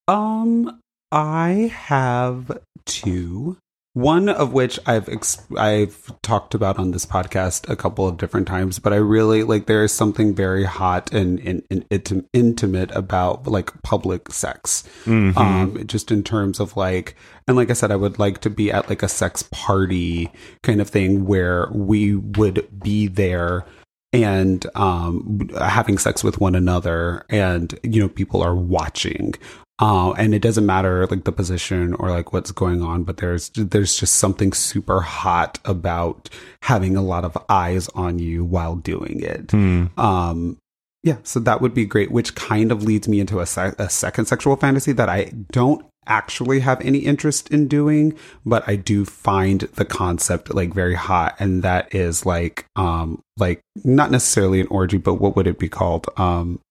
Um. I have two, one of which I've exp- I've talked about on this podcast a couple of different times, but I really like there is something very hot and, and, and intim- intimate about like public sex, mm-hmm. um, just in terms of like, and like I said, I would like to be at like a sex party kind of thing where we would be there and um, having sex with one another and, you know, people are watching. Uh, and it doesn't matter like the position or like what's going on, but there's there's just something super hot about having a lot of eyes on you while doing it. Mm. Um, yeah, so that would be great, which kind of leads me into a, se- a second sexual fantasy that I don't actually have any interest in doing, but I do find the concept like very hot. And that is like um, like not necessarily an orgy, but what would it be called? Um,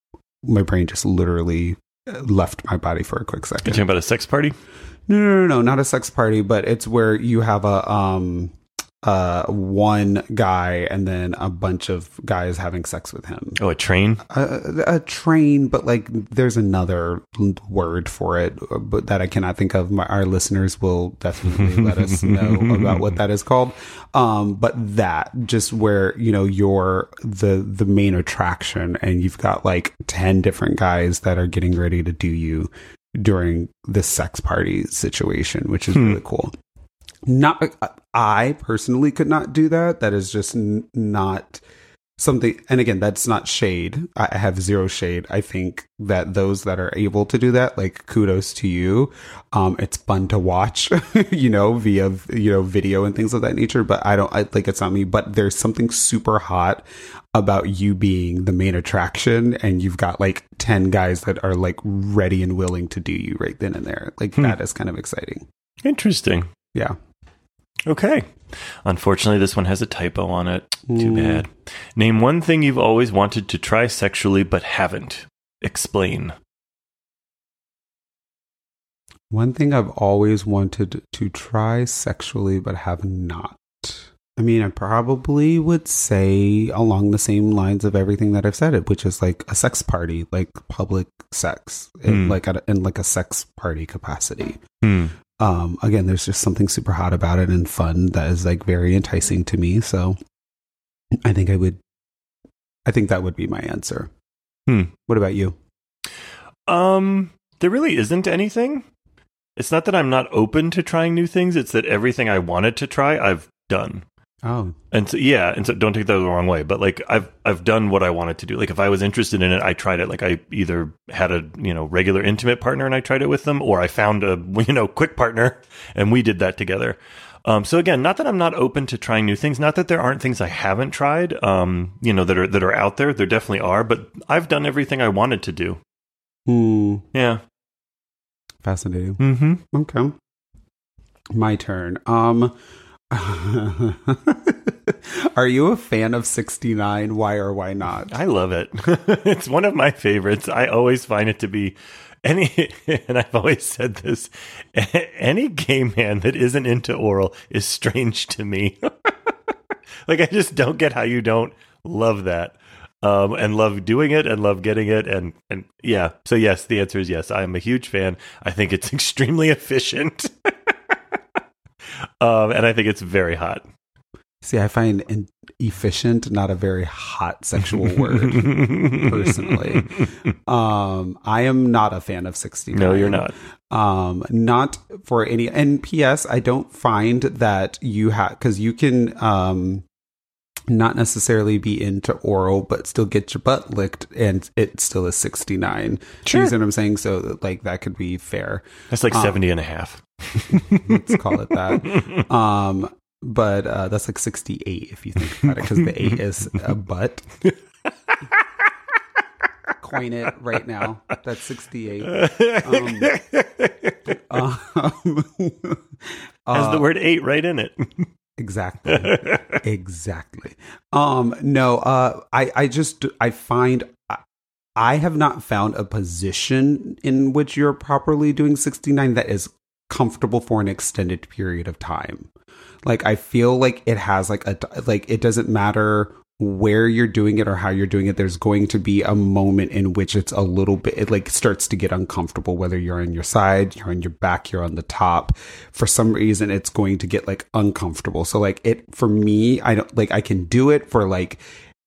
my brain just literally... left my body for a quick second. You're talking about a sex party? No, no, no, no, not a sex party, but it's where you have a um, uh, one guy and then a bunch of guys having sex with him. Oh, a train? A, a train, but like there's another word for it, but that I cannot think of. My, our listeners will definitely let us know about what that is called. Um, but that just where, you know, you're the, the main attraction and you've got like ten different guys that are getting ready to do you during this sex party situation, which is hmm. really cool. Not, I personally could not do that. That is just n- not something. And again, that's not shade. I have zero shade. I think that those that are able to do that, like, kudos to you. Um, it's fun to watch, you know, via, you know, video and things of that nature. But I don't, I like, it's not me, but there's something super hot about you being the main attraction, and you've got like ten guys that are like ready and willing to do you right then and there. Like, hmm. that is kind of exciting. Interesting. Yeah. Okay. Unfortunately, this one has a typo on it. Too Ooh. Bad. Name one thing you've always wanted to try sexually but haven't. Explain. One thing I've always wanted to try sexually but have not. I mean, I probably would say along the same lines of everything that I've said, it, which is like a sex party, like public sex, mm. in like a, in like a sex party capacity. Mm. Um, again, there's just something super hot about it and fun that is like very enticing to me. So I think I would, I think that would be my answer. Hmm. What about you? Um, there really isn't anything. It's not that I'm not open to trying new things. It's that everything I wanted to try, I've done. Oh, and so, yeah. And so don't take that the wrong way, but like I've, I've done what I wanted to do. Like if I was interested in it, I tried it. Like I either had a, you know, regular intimate partner and I tried it with them, or I found a, you know, quick partner and we did that together. Um, so again, not that I'm not open to trying new things, not that there aren't things I haven't tried, um, you know, that are, that are out there. There definitely are, but I've done everything I wanted to do. Ooh. Yeah. Fascinating. Mm-hmm. Okay. My turn. Um, Are you a fan of sixty-nine? Why or why not? I love it. It's one of my favorites. I always find it to be any, and I've always said this, any gay man that isn't into oral is strange to me. Like, I just don't get how you don't love that, um, and love doing it and love getting it. And, and yeah, so yes, the answer is yes. I'm a huge fan. I think it's extremely efficient. Um, and I think it's very hot. See, I find in- efficient not a very hot sexual word, personally. Um, I am not a fan of sixty-nine. No, you're not. Um, not for any... And P S, I don't find that you have... Because you can... Um, not necessarily be into oral, but still get your butt licked, and it still is sixty-nine. Sure. You see what I'm saying? So, like, that could be fair. That's like um, seventy and a half. Let's call it that. Um, but uh, that's like sixty-eight, if you think about it, because the eight is a butt. Coin it right now. That's sixty-eight. Um, um, Has the word eight right in it. Exactly. Exactly. Um, no, uh, I, I just, I find, I have not found a position in which you're properly doing sixty-nine that is comfortable for an extended period of time. Like, I feel like it has like a, like, it doesn't matter where you're doing it or how you're doing it. There's going to be a moment in which it's a little bit, it like starts to get uncomfortable, whether you're on your side, you're on your back, you're on the top. For some reason, it's going to get like uncomfortable. So like it, for me, I don't like, I can do it for like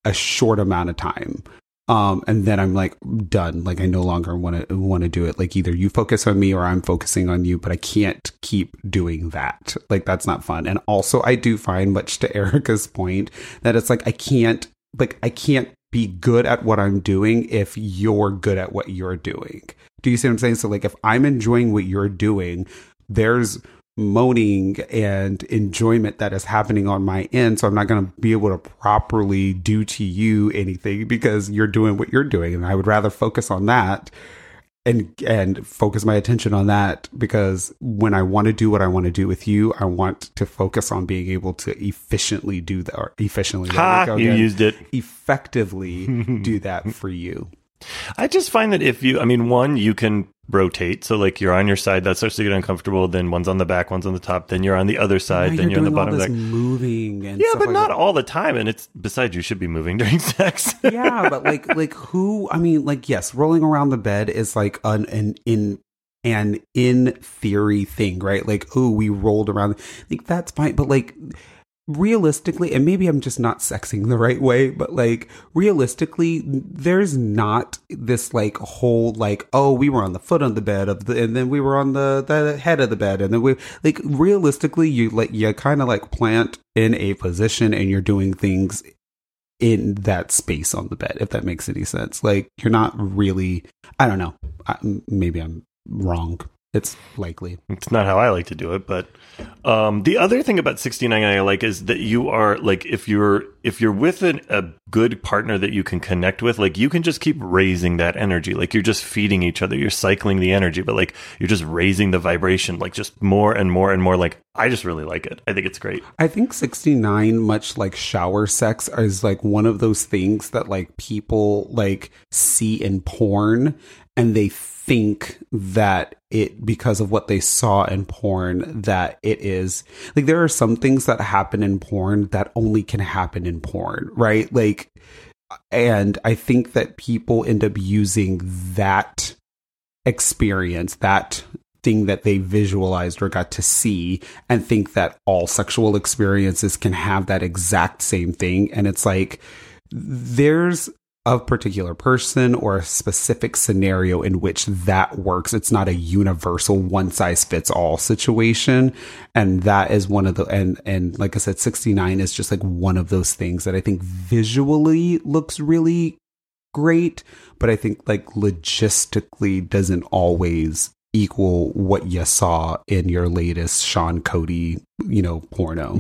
a short amount of time. Um, and then I'm like done. Like I no longer want to want to do it. Like either you focus on me or I'm focusing on you, but I can't keep doing that. Like that's not fun. And also I do find, much to Erica's point, that it's like, I can't, like I can't be good at what I'm doing if you're good at what you're doing. Do you see what I'm saying? So like if I'm enjoying what you're doing, there's moaning and enjoyment that is happening on my end, so I'm not going to be able to properly do to you anything because you're doing what you're doing, and I would rather focus on that and and focus my attention on that, because when I want to do what I want to do with you, I want to focus on being able to efficiently do that, or efficiently ha, there we go again, you used it effectively do that for you. I just find that if you, I mean, one, you can rotate. So like you're on your side, that starts to get uncomfortable. Then one's on the back, one's on the top. Then you're on the other side. Now then you're on the bottom. All this moving and yeah, but like not that. All the time. And it's besides, you should be moving during sex. Yeah, but like, like who? I mean, like yes, rolling around the bed is like an an in an in theory thing, right? Like oh, we rolled around. Like that's fine, but like. Realistically, and maybe I'm just not sexing the right way, but like realistically, there's not this like whole like, oh, we were on the foot on the bed of the, and then we were on the, the head of the bed, and then we like realistically, you like you kind of like plant in a position and you're doing things in that space on the bed, if that makes any sense. Like, you're not really, I don't know, I, maybe I'm wrong. It's likely. It's not how I like to do it, but um, the other thing about sixty-nine I like is that you are like, if you're if you're with an, a good partner that you can connect with, like you can just keep raising that energy. Like you're just feeding each other, you're cycling the energy, but like you're just raising the vibration, like just more and more and more. Like I just really like it. I think it's great. I think sixty-nine, much like shower sex, is like one of those things that like people like see in porn. And they think that it, because of what they saw in porn, that it is like, there are some things that happen in porn that only can happen in porn, right? Like, and I think that people end up using that experience, that thing that they visualized or got to see, and think that all sexual experiences can have that exact same thing. And it's like, there's a particular person or a specific scenario in which that works. It's not a universal one size fits all situation. And that is one of the, and, and like I said, sixty-nine is just like one of those things that I think visually looks really great, but I think like logistically doesn't always equal what you saw in your latest Sean Cody, you know, porno.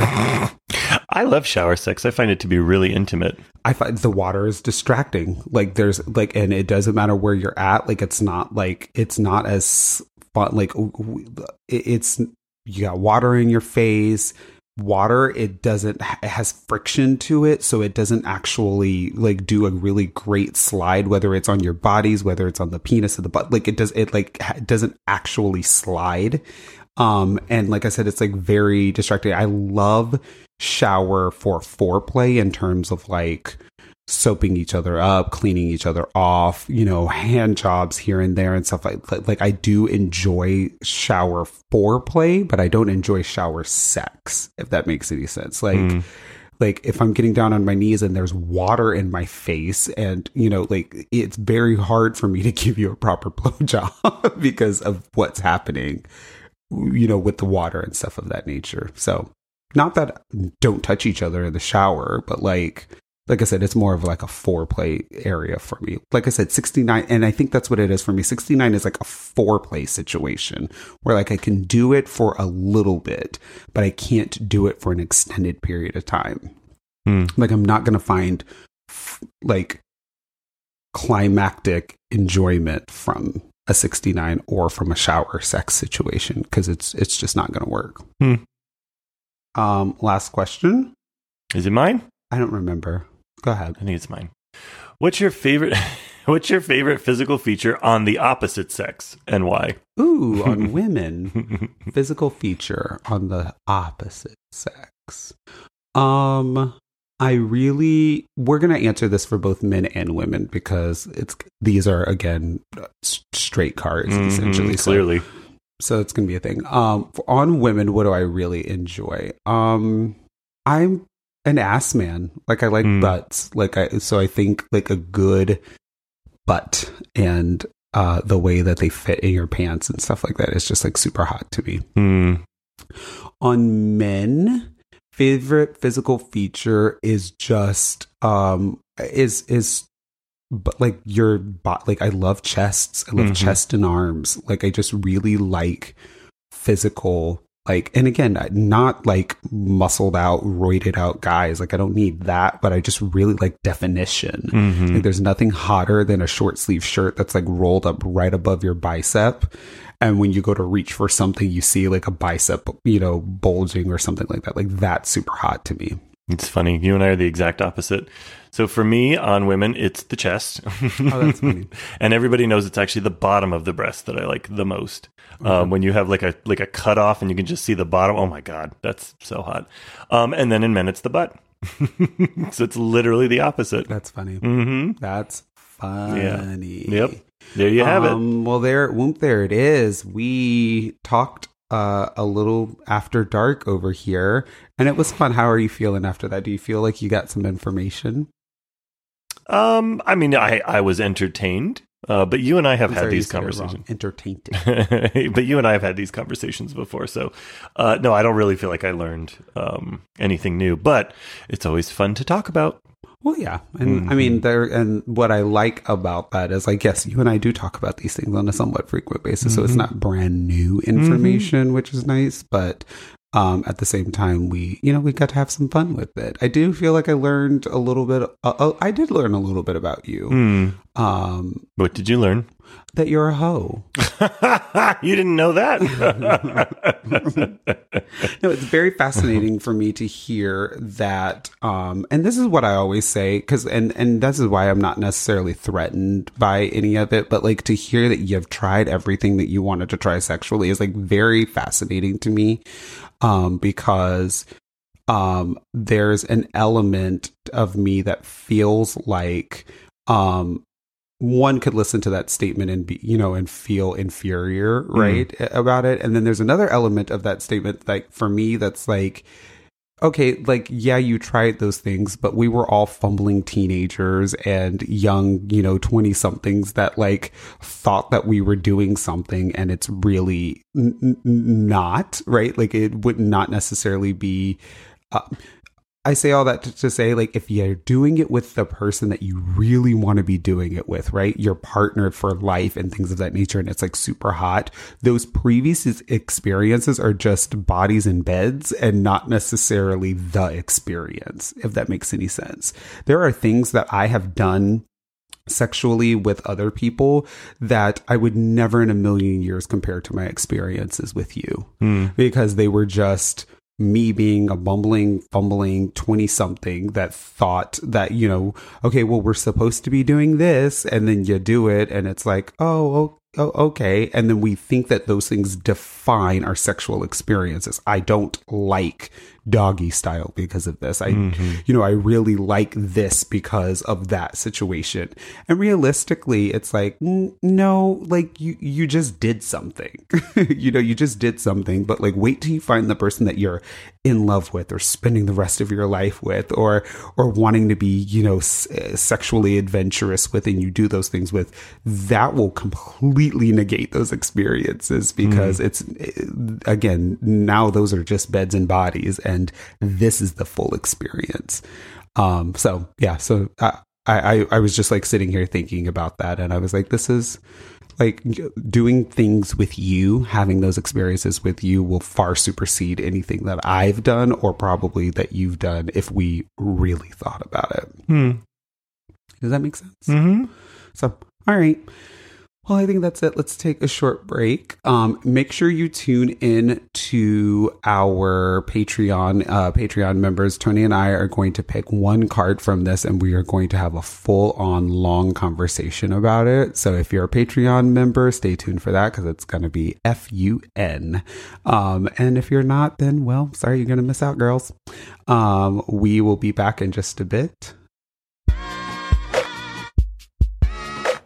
I love shower sex. I find it to be really intimate. I find the water is distracting. Like there's like, and it doesn't matter where you're at. Like it's not like, it's not as fun. Like it's, you got water in your face. Water, it doesn't, it has friction to it. So it doesn't actually like do a really great slide, whether it's on your bodies, whether it's on the penis or the butt. Like it does, it like it doesn't actually slide. Um, and like I said, it's like very distracting. I love shower for foreplay in terms of like soaping each other up, cleaning each other off, you know, hand jobs here and there and stuff like that. Like I do enjoy shower foreplay, but I don't enjoy shower sex, if that makes any sense. Like, mm. like if I'm getting down on my knees and there's water in my face and, you know, like it's very hard for me to give you a proper blowjob because of what's happening, you know, with the water and stuff of that nature. So not that don't touch each other in the shower, but like, like I said, it's more of like a foreplay area for me. Like I said, sixty-nine, and I think that's what it is for me. sixty-nine is like a foreplay situation where like I can do it for a little bit, but I can't do it for an extended period of time. Mm. Like I'm not going to find f- like climactic enjoyment from a sixty-nine or from a shower sex situation because it's it's just not going to work. Mm. Um, last question. Is it mine? I don't remember. Go ahead. I think it's mine. What's your favorite what's your favorite physical feature on the opposite sex and why? Ooh, on women. Physical feature on the opposite sex. Um I really we're going to answer this for both men and women because it's these are again straight cards mm-hmm, essentially. Clearly. So, so it's going to be a thing. Um on women, what do I really enjoy? Um I'm an ass man. Like I like mm. butts. Like I so I think like a good butt and uh the way that they fit in your pants and stuff like that is just like super hot to me. Mm. On men, favorite physical feature is just um is is but like your bot like I love chests. I love mm-hmm. chest and arms. Like I just really like physical like, and again, not like muscled out, roided out guys. Like I don't need that, but I just really like definition. Mm-hmm. Like there's nothing hotter than a short sleeve shirt that's like rolled up right above your bicep. And when you go to reach for something, you see like a bicep, you know, bulging or something like that. Like that's super hot to me. It's funny. You and I are the exact opposite. So for me, on women, it's the chest. Oh, that's funny. And everybody knows it's actually the bottom of the breast that I like the most. Mm-hmm. Um, when you have like a like a cut off and you can just see the bottom. Oh, my God. That's so hot. Um, and then in men, it's the butt. So it's literally the opposite. That's funny. Mm-hmm. That's funny. Yeah. Yep. There you have um, it. Well, there, whoop, there it is. We talked Uh, a little after dark over here, and it was fun. How are you feeling after that? Do you feel like you got some information? Um, I mean, I, I was entertained. Uh, but you and I have I'm had these conversations. Entertaining. But you and I have had these conversations before. So, uh, no, I don't really feel like I learned um, anything new, but it's always fun to talk about. Well, yeah. And mm-hmm. I mean, there, and what I like about that is, like, yes, you and I do talk about these things on a somewhat frequent basis. Mm-hmm. So it's not brand new information, mm-hmm. which is nice. But um, at the same time, we, you know, we got to have some fun with it. I do feel like I learned a little bit. Uh, oh, I did learn a little bit about you. Mm. Um, what did you learn? That you're a hoe. You didn't know that? No, it's very fascinating for me to hear that. Um, and this is what I always say, because and, and this is why I'm not necessarily threatened by any of it. But like to hear that you've tried everything that you wanted to try sexually is like very fascinating to me, um, because um, there's an element of me that feels like um, one could listen to that statement and be, you know, and feel inferior, right, mm-hmm. about it. And then there's another element of that statement, like for me, that's like, okay, like, yeah, you tried those things, but we were all fumbling teenagers and young, you know, twenty somethings that like thought that we were doing something, and it's really n- n- not, right? Like it would not necessarily be. Uh, I say all that to, to say, like, if you're doing it with the person that you really want to be doing it with, right? Your partner for life and things of that nature. And it's like super hot. Those previous experiences are just bodies in beds and not necessarily the experience, if that makes any sense. There are things that I have done sexually with other people that I would never in a million years compare to my experiences with you mm. because they were just me being a bumbling, fumbling twenty-something that thought that, you know, okay, well, we're supposed to be doing this, and then you do it, and it's like, oh, oh, okay. And then we think that those things define our sexual experiences. I don't like doggy style because of this. I, mm-hmm. you know, I really like this because of that situation. And realistically, it's like, no, like you, you just did something, you know, you just did something, but like, wait till you find the person that you're in love with or spending the rest of your life with, or, or wanting to be, you know, s- sexually adventurous with, and you do those things with, that will completely negate those experiences because mm. it's, it, again, now those are just beds and bodies, and this is the full experience. Um, so yeah, so I, I, I was just like sitting here thinking about that, and I was like, this is like doing things with you, having those experiences with you will far supersede anything that I've done or probably that you've done if we really thought about it. Hmm. Does that make sense? Mm-hmm. So, all right. Well, I think that's it. Let's take a short break. Um, make sure you tune in to our Patreon uh, Patreon members. Tony and I are going to pick one card from this, and we are going to have a full-on long conversation about it. So if you're a Patreon member, stay tuned for that, because it's going to be F U N. Um, and if you're not, then, well, sorry, you're going to miss out, girls. Um, we will be back in just a bit.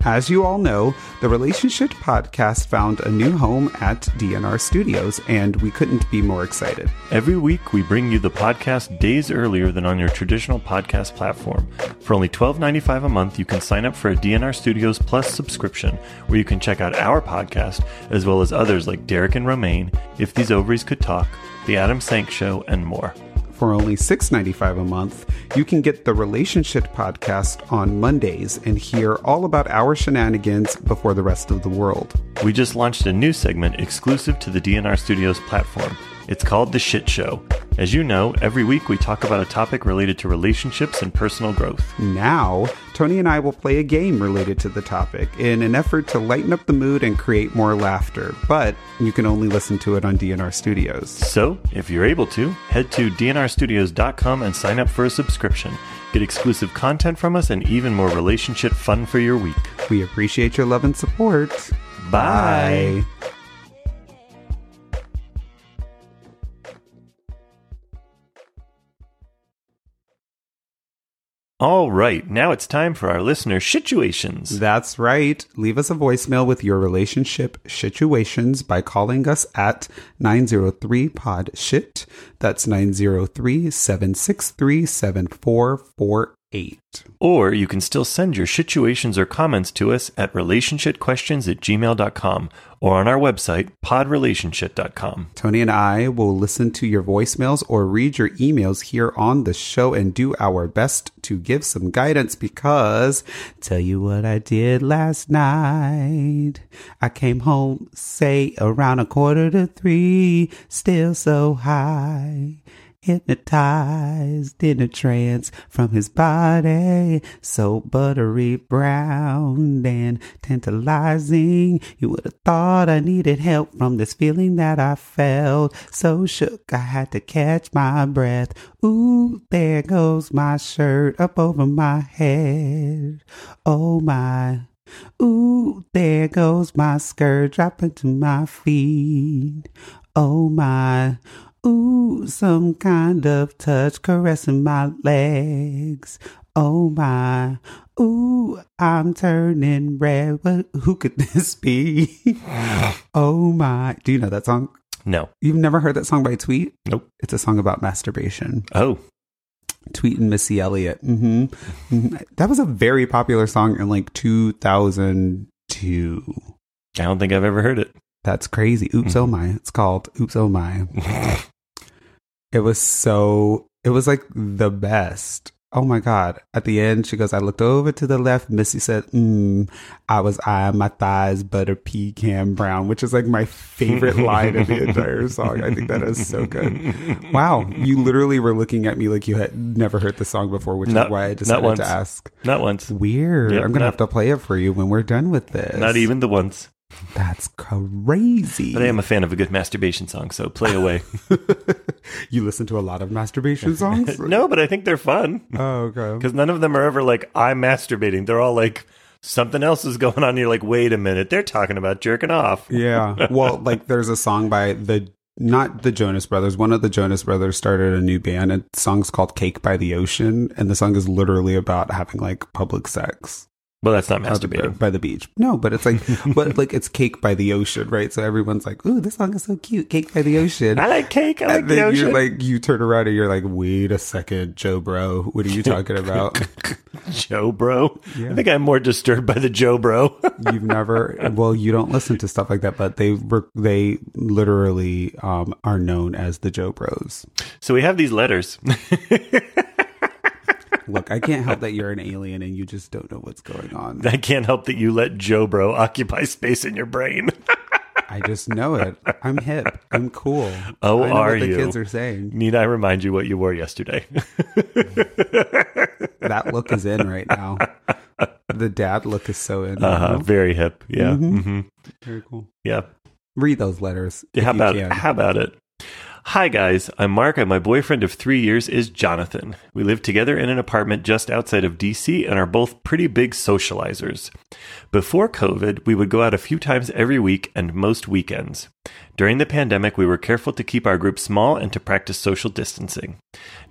As you all know, the Relationship Podcast found a new home at D N R Studios, and we couldn't be more excited. Every week, we bring you the podcast days earlier than on your traditional podcast platform. For only twelve dollars and ninety-five cents a month, you can sign up for a D N R Studios Plus subscription, where you can check out our podcast, as well as others like Derek and Romain, If These Ovaries Could Talk, The Adam Sank Show, and more. For only six dollars and ninety-five cents a month, you can get the Relationship Podcast on Mondays and hear all about our shenanigans before the rest of the world. We just launched a new segment exclusive to the D N R Studios platform. It's called The Shit Show. As you know, every week we talk about a topic related to relationships and personal growth. Now, Tony and I will play a game related to the topic in an effort to lighten up the mood and create more laughter. But you can only listen to it on D N R Studios. So, if you're able to, head to D N R studios dot com and sign up for a subscription. Get exclusive content from us and even more relationship fun for your week. We appreciate your love and support. Bye. Bye. All right, now it's time for our listener situations. That's right. Leave us a voicemail with your relationship situations by calling us at nine oh three pod shit. That's nine oh three, seven six three, seven four four eight. eight. Or you can still send your situations or comments to us at relationship questions at gmail dot com or on our website, pod relationship dot com. Tony and I will listen to your voicemails or read your emails here on the show and do our best to give some guidance because, tell you what I did last night. I came home, say, around a quarter to three, still so high. Hypnotized in a trance from his body, so buttery brown and tantalizing. You would have thought I needed help from this feeling that I felt. So shook I had to catch my breath. Ooh, there goes my shirt up over my head. Oh my. Ooh, there goes my skirt dropping to my feet. Oh my. Ooh, some kind of touch caressing my legs. Oh my. Ooh, I'm turning red. What, who could this be? Oh my. Do you know that song? No. You've never heard that song by Tweet? Nope. It's a song about masturbation. Oh. Tweet and Missy Elliott. Mm-hmm. Mm-hmm. That was a very popular song in like two thousand two. I don't think I've ever heard it. That's crazy. Oops, oh my. It's called Oops, oh my. It was so, it was like the best. Oh my God. At the end, she goes, I looked over to the left. Missy said, mm, I was eyeing my thighs, butter, pecan brown, which is like my favorite line of the entire song. I think that is so good. Wow. You literally were looking at me like you had never heard the song before, which not, is why I decided to ask. Not once. Weird. Yep, I'm going to have to play it for you when we're done with this. Not even the once. That's crazy. But I am a fan of a good masturbation song, so play away. You listen to a lot of masturbation songs? No, but I think they're fun. Oh, okay. Because none of them are ever like, I'm masturbating. They're all like, something else is going on. You're like, wait a minute. They're talking about jerking off. Yeah. Well, like there's a song by the, not the Jonas Brothers. One of the Jonas Brothers started a new band, and the song's called Cake by the Ocean. And the song is literally about having like public sex. Well, that's not masturbating. By the beach. No, but it's like, but like it's Cake by the Ocean, right? So everyone's like, ooh, this song is so cute. Cake by the Ocean. I like cake. I like the ocean. And then you're like, you turn around and you're like, wait a second, Joe Bro. What are you talking about? Joe Bro? Yeah. I think I'm more disturbed by the Joe Bro. You've never, well, you don't listen to stuff like that, but they were, they literally um, are known as the Joe Bros. So we have these letters. Look, I can't help that you're an alien and you just don't know what's going on. I can't help that you let Joe Bro occupy space in your brain. I just know it. I'm hip. I'm cool. Oh, I know are what the you? The kids are saying. Need I remind you what you wore yesterday? That look is in right now. The dad look is so in. Right uh-huh, very hip. Yeah. Mm-hmm. Mm-hmm. Very cool. Yeah. Read those letters. Yeah, how about it? How about it? Hi guys, I'm Mark and my boyfriend of three years is Jonathan. We live together in an apartment just outside of D C and are both pretty big socializers. Before COVID, we would go out a few times every week and most weekends. During the pandemic, we were careful to keep our group small and to practice social distancing.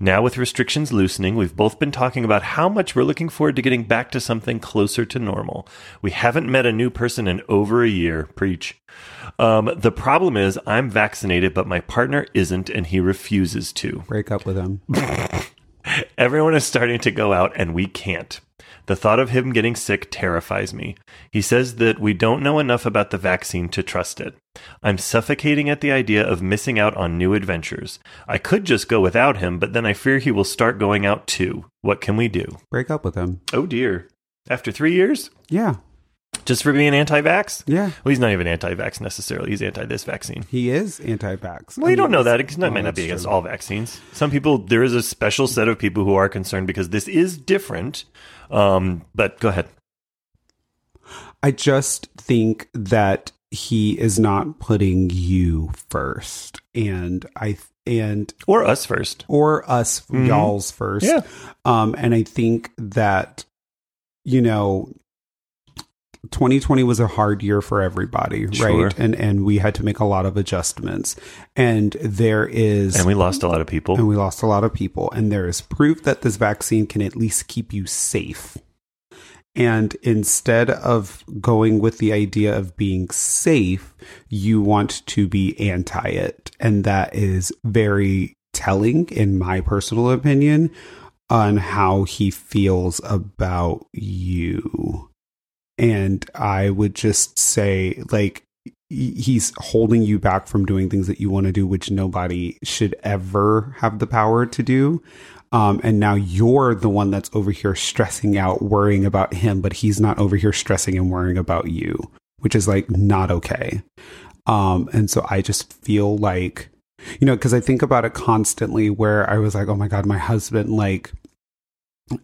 Now with restrictions loosening, we've both been talking about how much we're looking forward to getting back to something closer to normal. We haven't met a new person in over a year. Preach. Um, the problem is I'm vaccinated, but my partner isn't, and he refuses to. Break up with him. Everyone is starting to go out, and we can't. The thought of him getting sick terrifies me. He says that we don't know enough about the vaccine to trust it. I'm suffocating at the idea of missing out on new adventures. I could just go without him, but then I fear he will start going out too. What can we do? Break up with him. Oh, dear. After three years? Yeah. Just for being anti-vax? Yeah. Well, he's not even anti-vax necessarily. He's anti-this vaccine. He is anti-vax. Well, you don't know that. Because that might not be against all vaccines. Some people, there is a special set of people who are concerned because this is different. Um, but go ahead. I just think that he is not putting you first. And I... Th- and Or us first. Or us, mm-hmm. y'all's first. Yeah. Um, and I think that, you know... twenty twenty was a hard year for everybody, right? Sure. And and we had to make a lot of adjustments. And there is... And we lost a lot of people. And we lost a lot of people. And there is proof that this vaccine can at least keep you safe. And instead of going with the idea of being safe, you want to be anti it. And that is very telling, in my personal opinion. on how he feels about you. And I would just say, like, he's holding you back from doing things that you want to do, which nobody should ever have the power to do. Um, and now you're the one that's over here stressing out, worrying about him, but he's not over here stressing and worrying about you, which is like not okay. Um, and so I just feel like, you know, because I think about it constantly where I was like, oh my God, my husband, like,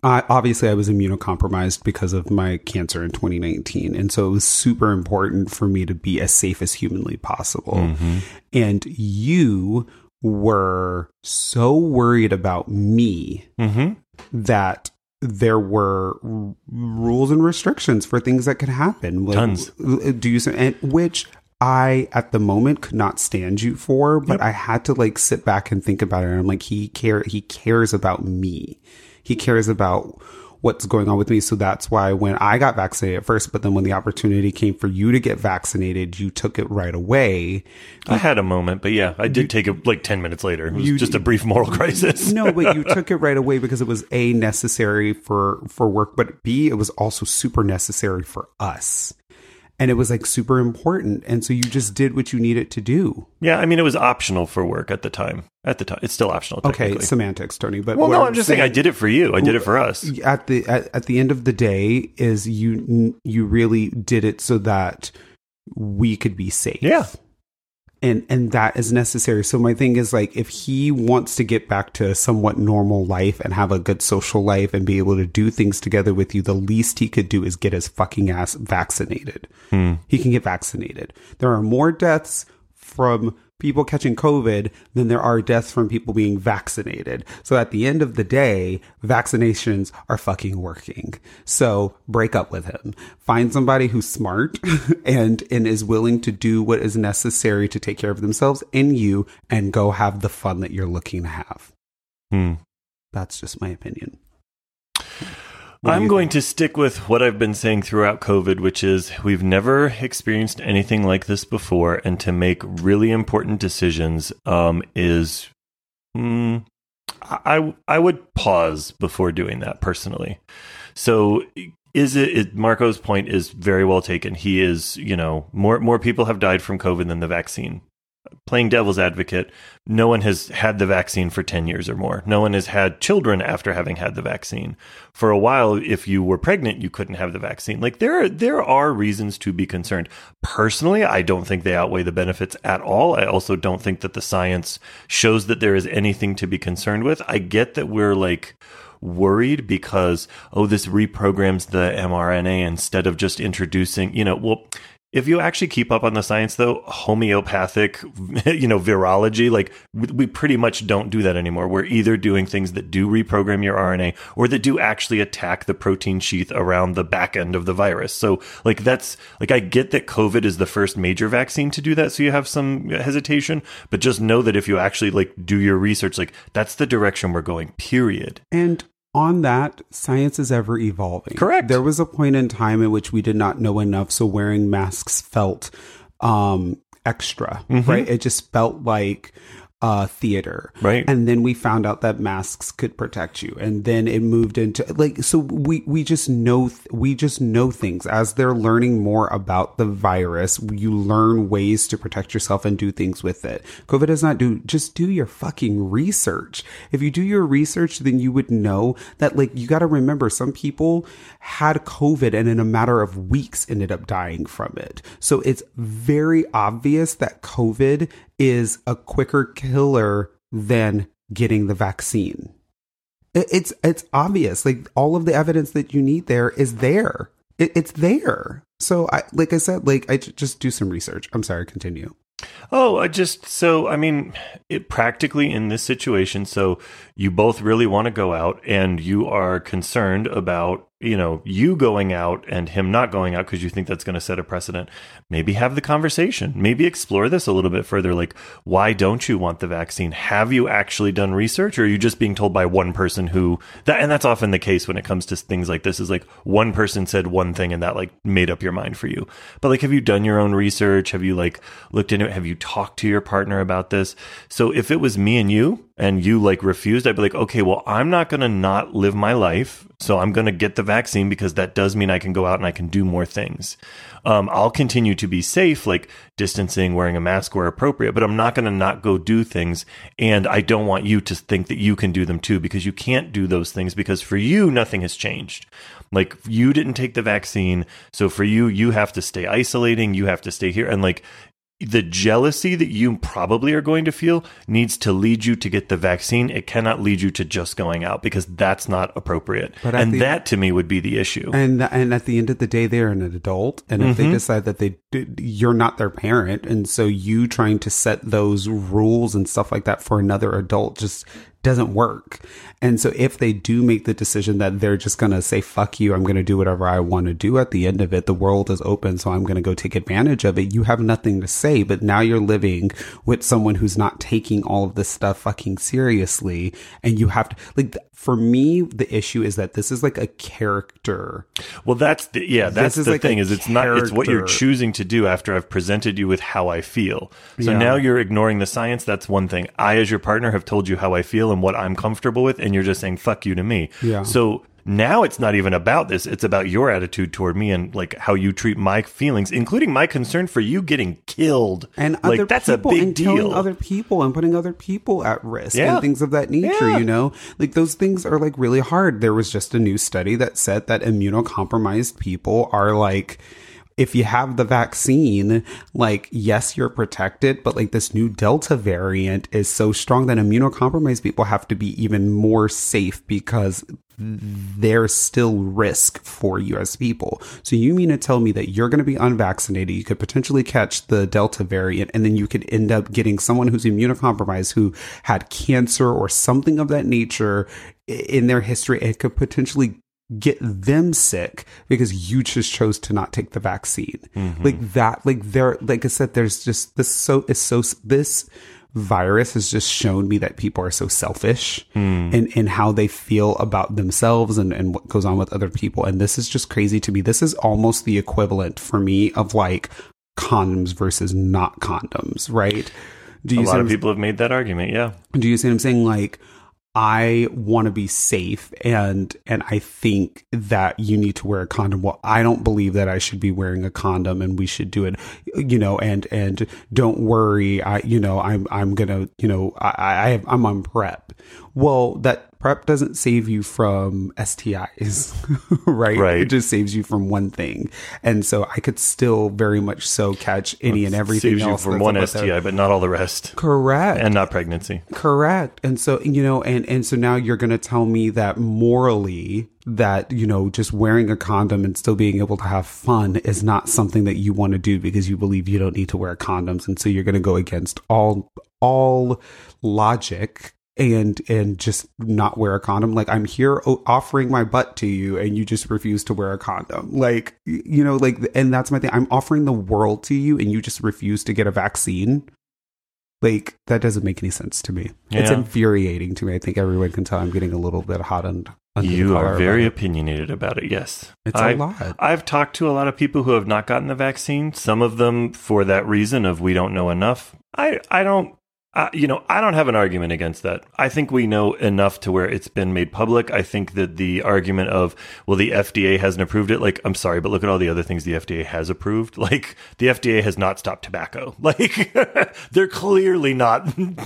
I, obviously I was immunocompromised because of my cancer in twenty nineteen. And so it was super important for me to be as safe as humanly possible. Mm-hmm. And you were so worried about me mm-hmm. that there were r- rules and restrictions for things that could happen. Like, Tons. Do you, and which I, at the moment, could not stand you for, but yep. I had to like sit back and think about it. And I'm like, he care, he cares about me. He cares about what's going on with me. So that's why when I got vaccinated at first, but then when the opportunity came for you to get vaccinated, you took it right away. I had a moment, but yeah, I did you, take it like ten minutes later. It was you, just a brief moral crisis. No, but you took it right away because it was A, necessary for, for work, but B, it was also super necessary for us. And it was like super important. And so you just did what you needed to do. Yeah. I mean, it was optional for work at the time. At the time. It's still optional. Okay. Semantics, Tony. But well, no, I'm, I'm just saying, saying I did it for you. I did it for us. At the at, at the end of the day is you you really did it so that we could be safe. Yeah. And and that is necessary. So my thing is like, if he wants to get back to a somewhat normal life and have a good social life and be able to do things together with you, the least he could do is get his fucking ass vaccinated. Hmm. He can get vaccinated. There are more deaths from people catching COVID than there are deaths from people being vaccinated. So at the end of the day, vaccinations are fucking working. So break up with him. Find somebody who's smart and, and is willing to do what is necessary to take care of themselves and you, and go have the fun that you're looking to have. Hmm. That's just my opinion. I'm going to stick with what I've been saying throughout COVID, which is we've never experienced anything like this before. And to make really important decisions um, is, mm, I I would pause before doing that personally. So is it, it Marco's point is very well taken. He is, you know, more more people have died from COVID than the vaccine. Playing devil's advocate, no one has had the vaccine for ten years or more. No one has had children after having had the vaccine. For a while, if you were pregnant, you couldn't have the vaccine. Like there are, there are reasons to be concerned. Personally, I don't think they outweigh the benefits at all. I also don't think that the science shows that there is anything to be concerned with. I get that we're like worried because, oh, this reprograms the mRNA instead of just introducing, you know, well... If you actually keep up on the science, though, homeopathic, you know, virology, like we pretty much don't do that anymore. We're either doing things that do reprogram your R N A or that do actually attack the protein sheath around the back end of the virus. So like that's like I get that COVID is the first major vaccine to do that. So you have some hesitation, but just know that if you actually like do your research, like that's the direction we're going, period. And on that, science is ever evolving. Correct. There was a point in time in which we did not know enough, so wearing masks felt um, extra, mm-hmm. right? It just felt like uh, theater. Right. And then we found out that masks could protect you. And then it moved into like, so we, we just know, th- we just know things as they're learning more about the virus. You learn ways to protect yourself and do things with it. COVID does not do, just do your fucking research. If you do your research, then you would know that like, you got to remember some people had COVID and in a matter of weeks ended up dying from it. So it's very obvious that COVID is a quicker killer than getting the vaccine. It's it's obvious. Like all of the evidence that you need there is there. It, it's there. So I, like I said, like I j- just do some research. I'm sorry. Continue. Oh, I just so I mean, it practically in this situation. So you both really want to go out, and you are concerned about, you know, you going out and him not going out because you think that's going to set a precedent. Maybe have the conversation. Maybe explore this a little bit further. Like, why don't you want the vaccine? Have you actually done research, or are you just being told by one person who that? And that's often the case when it comes to things like this, is like one person said one thing and that like made up your mind for you. But like, have you done your own research? Have you like looked into it? Have you talked to your partner about this? So if it was me and you, and you like refused, I'd be like, okay, well, I'm not going to not live my life. So I'm going to get the vaccine because that does mean I can go out and I can do more things. Um, I'll continue to be safe, like distancing, wearing a mask where appropriate, but I'm not going to not go do things. And I don't want you to think that you can do them too, because you can't do those things, because for you, nothing has changed. Like, you didn't take the vaccine. So for you, you have to stay isolating. You have to stay here. And like, the jealousy that you probably are going to feel needs to lead you to get the vaccine. It cannot lead you to just going out, because that's not appropriate. But and the, that to me would be the issue. And and at the end of the day, they're an adult. And if mm-hmm. they decide that they you're not their parent. And so you trying to set those rules and stuff like that for another adult just doesn't work. And so if they do make the decision that they're just going to say, fuck you, I'm going to do whatever I want to do at the end of it, the world is open, so I'm going to go take advantage of it, you have nothing to say. But now you're living with someone who's not taking all of this stuff fucking seriously. And you have to, like, for me, the issue is that this is like a character. Well, that's the, yeah, that's the like thing is it's character. Not, it's what you're choosing to do after I've presented you with how I feel. So yeah. Now you're ignoring the science. That's one thing. I, as your partner, have told you how I feel and what I'm comfortable with, and you're just saying fuck you to me. Yeah. So now it's not even about this, it's about your attitude toward me and like how you treat my feelings, including my concern for you getting killed and other like that's people, a big and deal killing other people and putting other people at risk yeah. and things of that nature yeah. You know, like those things are like really hard. There was just a new study that said that immunocompromised people are like, if you have the vaccine, like, yes, you're protected, but like this new Delta variant is so strong that immunocompromised people have to be even more safe because there's still risk for you as people. So you mean to tell me that you're going to be unvaccinated, you could potentially catch the Delta variant, and then you could end up getting someone who's immunocompromised who had cancer or something of that nature in their history. It could potentially get them sick because you just chose to not take the vaccine. Mm-hmm. Like that, like there, like I said, there's just this so, it's so, this virus has just shown me that people are so selfish mm. in, in how they feel about themselves and, and what goes on with other people. And this is just crazy to me. This is almost the equivalent for me of like condoms versus not condoms, right? Do you A lot of people have made that argument, yeah. Do you see what I'm saying? Like, I want to be safe, and and I think that you need to wear a condom. Well, I don't believe that I should be wearing a condom, and we should do it, you know. And and don't worry, I you know I'm I'm gonna you know I, I I'm on PrEP. Well, that PrEP doesn't save you from S T Is, right? Right. It just saves you from one thing, and so I could still very much so catch any it and everything saves else. Saves you from one S T I, there. But not all the rest. Correct. And not pregnancy. Correct. And so you know, and and so now you're going to tell me that morally, that you know, just wearing a condom and still being able to have fun is not something that you want to do because you believe you don't need to wear condoms, and so you're going to go against all all logic. And and just not wear a condom. Like, I'm here offering my butt to you, and you just refuse to wear a condom. Like, you know, like, and that's my thing. I'm offering the world to you, and you just refuse to get a vaccine. Like, that doesn't make any sense to me. Yeah. It's infuriating to me. I think everyone can tell I'm getting a little bit hot and. You are very opinionated about it, yes. It's I, a lot. I've talked to a lot of people who have not gotten the vaccine. Some of them for that reason of we don't know enough. I I don't. Uh, you know, I don't have an argument against that. I think we know enough to where it's been made public. I think that the argument of, well, the F D A hasn't approved it. Like, I'm sorry, but look at all the other things the F D A has approved. Like, the F D A has not stopped tobacco. Like, they're clearly not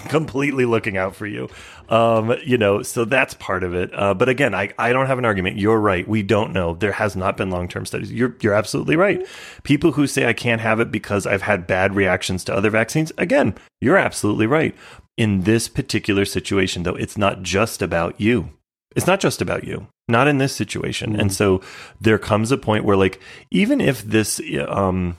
completely looking out for you. Um, you know, so that's part of it. Uh, but again, I, I don't have an argument. You're right. We don't know. There has not been long-term studies. You're, you're absolutely right. People who say I can't have it because I've had bad reactions to other vaccines. Again, you're absolutely right. Right. In this particular situation, though, it's not just about you. It's not just about you. Not in this situation. Mm-hmm. And so there comes a point where, like, even if this, um,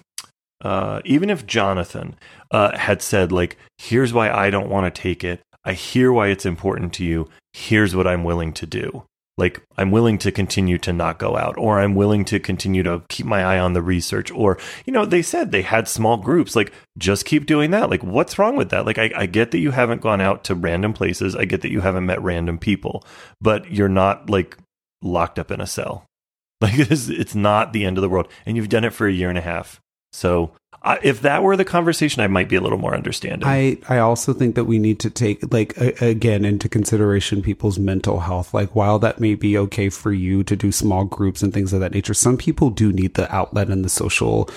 uh, even if Jonathan uh, had said, like, here's why I don't want to take it. I hear why it's important to you. Here's what I'm willing to do. Like, I'm willing to continue to not go out, or I'm willing to continue to keep my eye on the research, or, you know, they said they had small groups, like, just keep doing that. Like, what's wrong with that? Like, I, I get that you haven't gone out to random places. I get that you haven't met random people, but you're not, like, locked up in a cell. Like, it's, it's not the end of the world. And you've done it for a year and a half. So I, if that were the conversation, I might be a little more understanding. I, I also think that we need to take, like, a, again, into consideration people's mental health. Like, while that may be okay for you to do small groups and things of that nature, some people do need the outlet and the social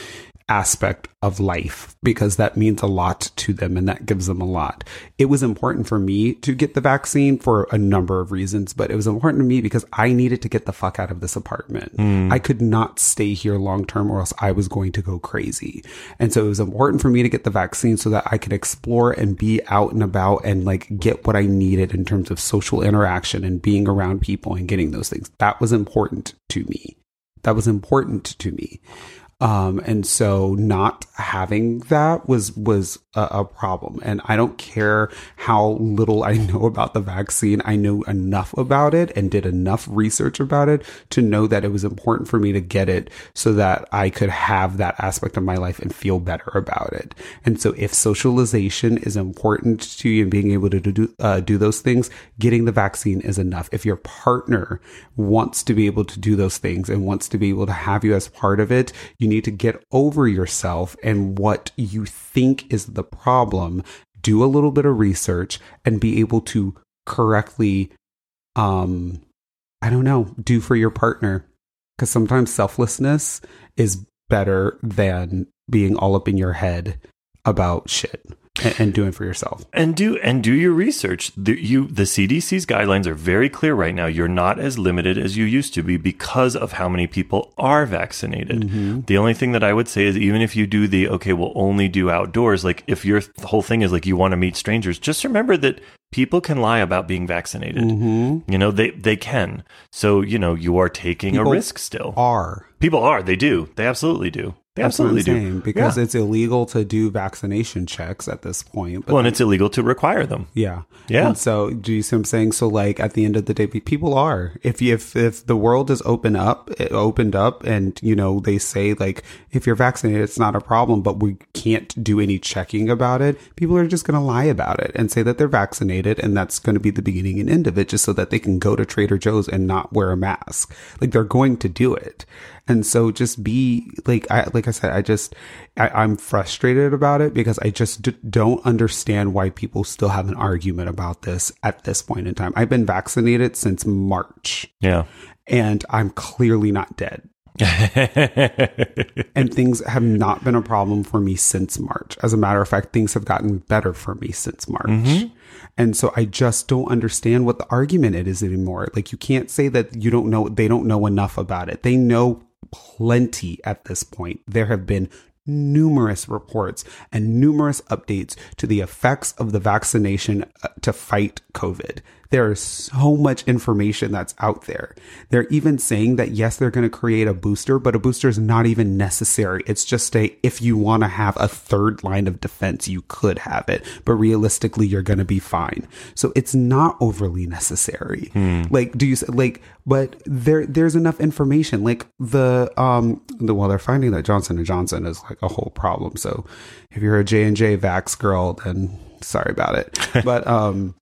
aspect of life, because that means a lot to them and that gives them a lot. It was important for me to get the vaccine for a number of reasons, but it was important to me because I needed to get the fuck out of this apartment. Mm. I could not stay here long term or else I was going to go crazy. And so it was important for me to get the vaccine so that I could explore and be out and about and like get what I needed in terms of social interaction and being around people and getting those things. That was important to me. That was important to me. Um, and so not having that was, was a, a problem. And I don't care how little I know about the vaccine. I knew enough about it and did enough research about it to know that it was important for me to get it so that I could have that aspect of my life and feel better about it. And so if socialization is important to you and being able to do, uh, do those things, getting the vaccine is enough. If your partner wants to be able to do those things and wants to be able to have you as part of it, you need need to get over yourself and what you think is the problem, do a little bit of research and be able to correctly, um, I don't know, do for your partner. Because sometimes selflessness is better than being all up in your head about shit. And doing for yourself, and do and do your research. The, you, the C D C's guidelines are very clear right now. You're not as limited as you used to be because of how many people are vaccinated. Mm-hmm. The only thing that I would say is, even if you do the okay, we'll only do outdoors. Like if your whole thing is like you want to meet strangers, just remember that people can lie about being vaccinated. Mm-hmm. You know, they they can. So you know, you are taking people a risk still. Are people are they do they absolutely do. They That's absolutely what I'm saying, do. Because yeah. It's illegal to do vaccination checks at this point. But well, and then, it's illegal to require them. Yeah. Yeah. And so do you see what I'm saying? So like at the end of the day, people are, if you, if, if the world is open up, it opened up and, you know, they say like, if you're vaccinated, it's not a problem, but we can't do any checking about it. People are just going to lie about it and say that they're vaccinated. And that's going to be the beginning and end of it, just so that they can go to Trader Joe's and not wear a mask. Like they're going to do it. And so just be like, I, like I said, I just, I, I'm frustrated about it because I just d- don't understand why people still have an argument about this at this point in time. I've been vaccinated since March. Yeah. And I'm clearly not dead. And things have not been a problem for me since March. As a matter of fact, things have gotten better for me since March. Mm-hmm. And so I just don't understand what the argument it is anymore. Like you can't say that you don't know, they don't know enough about it. They know plenty at this point. There have been numerous reports and numerous updates to the effects of the vaccination to fight COVID. There is so much information that's out there. They're even saying that, yes, they're going to create a booster, but a booster is not even necessary. It's just a, if you want to have a third line of defense, you could have it, but realistically, you're going to be fine. So it's not overly necessary. Hmm. Like, do you like, but there, there's enough information. Like the, um, the, well, they're finding that Johnson and Johnson is like a whole problem. So if you're a J and J vax girl, then sorry about it. But, um,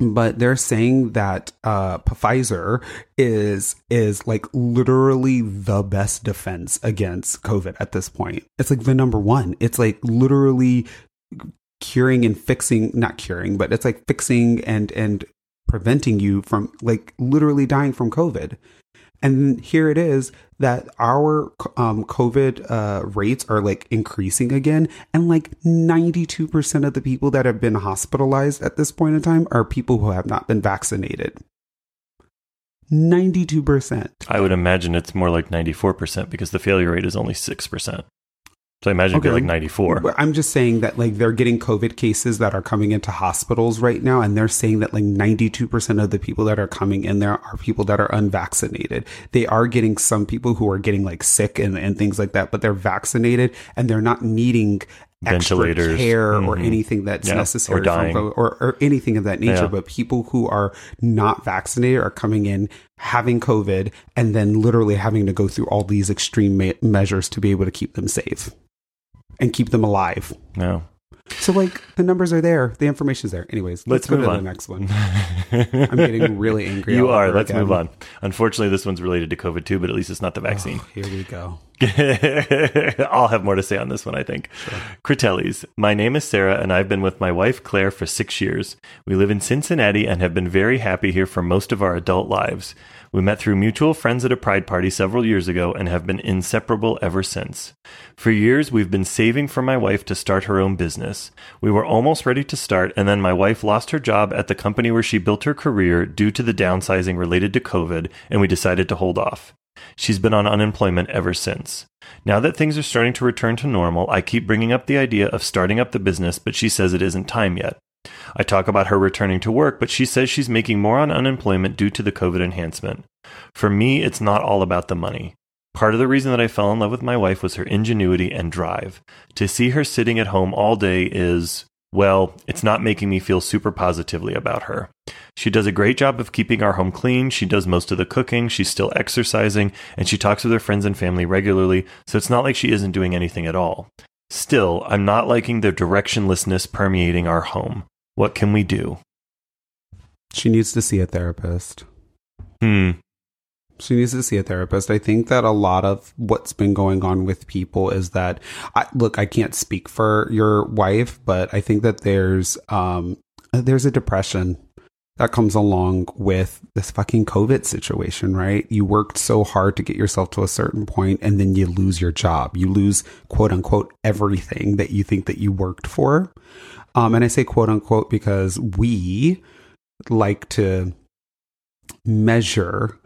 But they're saying that uh, Pfizer is is like literally the best defense against COVID at this point. It's like the number one. It's like literally curing and fixing, not curing, but it's like fixing and and preventing you from like literally dying from COVID. And here it is that our um, COVID uh, rates are like increasing again. And like ninety-two percent of the people that have been hospitalized at this point in time are people who have not been vaccinated. ninety-two percent. I would imagine it's more like ninety-four percent because the failure rate is only six percent. So I imagine it'd okay. be like ninety-four. I'm just saying that like they're getting COVID cases that are coming into hospitals right now. And they're saying that like ninety-two percent of the people that are coming in there are people that are unvaccinated. They are getting some people who are getting like sick and, and things like that, but they're vaccinated and they're not needing ventilators, extra care, mm-hmm. or anything that's yeah. necessary or, dying. From, or, or anything of that nature. Yeah. But people who are not vaccinated are coming in having COVID and then literally having to go through all these extreme ma- measures to be able to keep them safe. And keep them alive. No. So, like, the numbers are there. The information's there. Anyways, let's, let's move go to on. The next one. I'm getting really angry. You are. Let's again. move on. Unfortunately, this one's related to COVID, too, but at least it's not the vaccine. Oh, here we go. I'll have more to say on this one, I think. Sure. Cretellis, my name is Sarah, and I've been with my wife, Claire, for six years. We live in Cincinnati and have been very happy here for most of our adult lives. We met through mutual friends at a pride party several years ago and have been inseparable ever since. For years, we've been saving for my wife to start her own business. We were almost ready to start, and then my wife lost her job at the company where she built her career due to the downsizing related to COVID, and we decided to hold off. She's been on unemployment ever since. Now that things are starting to return to normal, I keep bringing up the idea of starting up the business, but she says it isn't time yet. I talk about her returning to work, but she says she's making more on unemployment due to the COVID enhancement. For me, it's not all about the money. Part of the reason that I fell in love with my wife was her ingenuity and drive. To see her sitting at home all day is, well, it's not making me feel super positively about her. She does a great job of keeping our home clean, she does most of the cooking, she's still exercising, and she talks with her friends and family regularly, so it's not like she isn't doing anything at all. Still, I'm not liking the directionlessness permeating our home. What can we do? She needs to see a therapist. Hmm. She needs to see a therapist. I think that a lot of what's been going on with people is that, I, look, I can't speak for your wife, but I think that there's um, there's a depression that comes along with this fucking COVID situation, right? You worked so hard to get yourself to a certain point, and then you lose your job. You lose, quote unquote, everything that you think that you worked for. Um, and I say quote unquote because we like to measure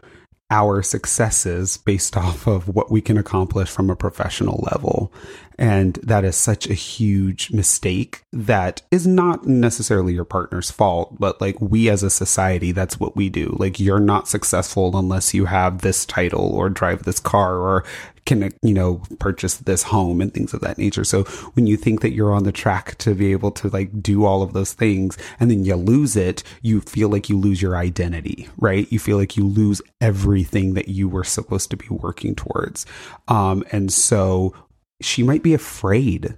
our successes based off of what we can accomplish from a professional level. And that is such a huge mistake that is not necessarily your partner's fault, but like we as a society, that's what we do. Like you're not successful unless you have this title or drive this car or can, you know, purchase this home and things of that nature. So when you think that you're on the track to be able to like do all of those things and then you lose it, you feel like you lose your identity, right? You feel like you lose everything thing that you were supposed to be working towards. Um, and so she might be afraid.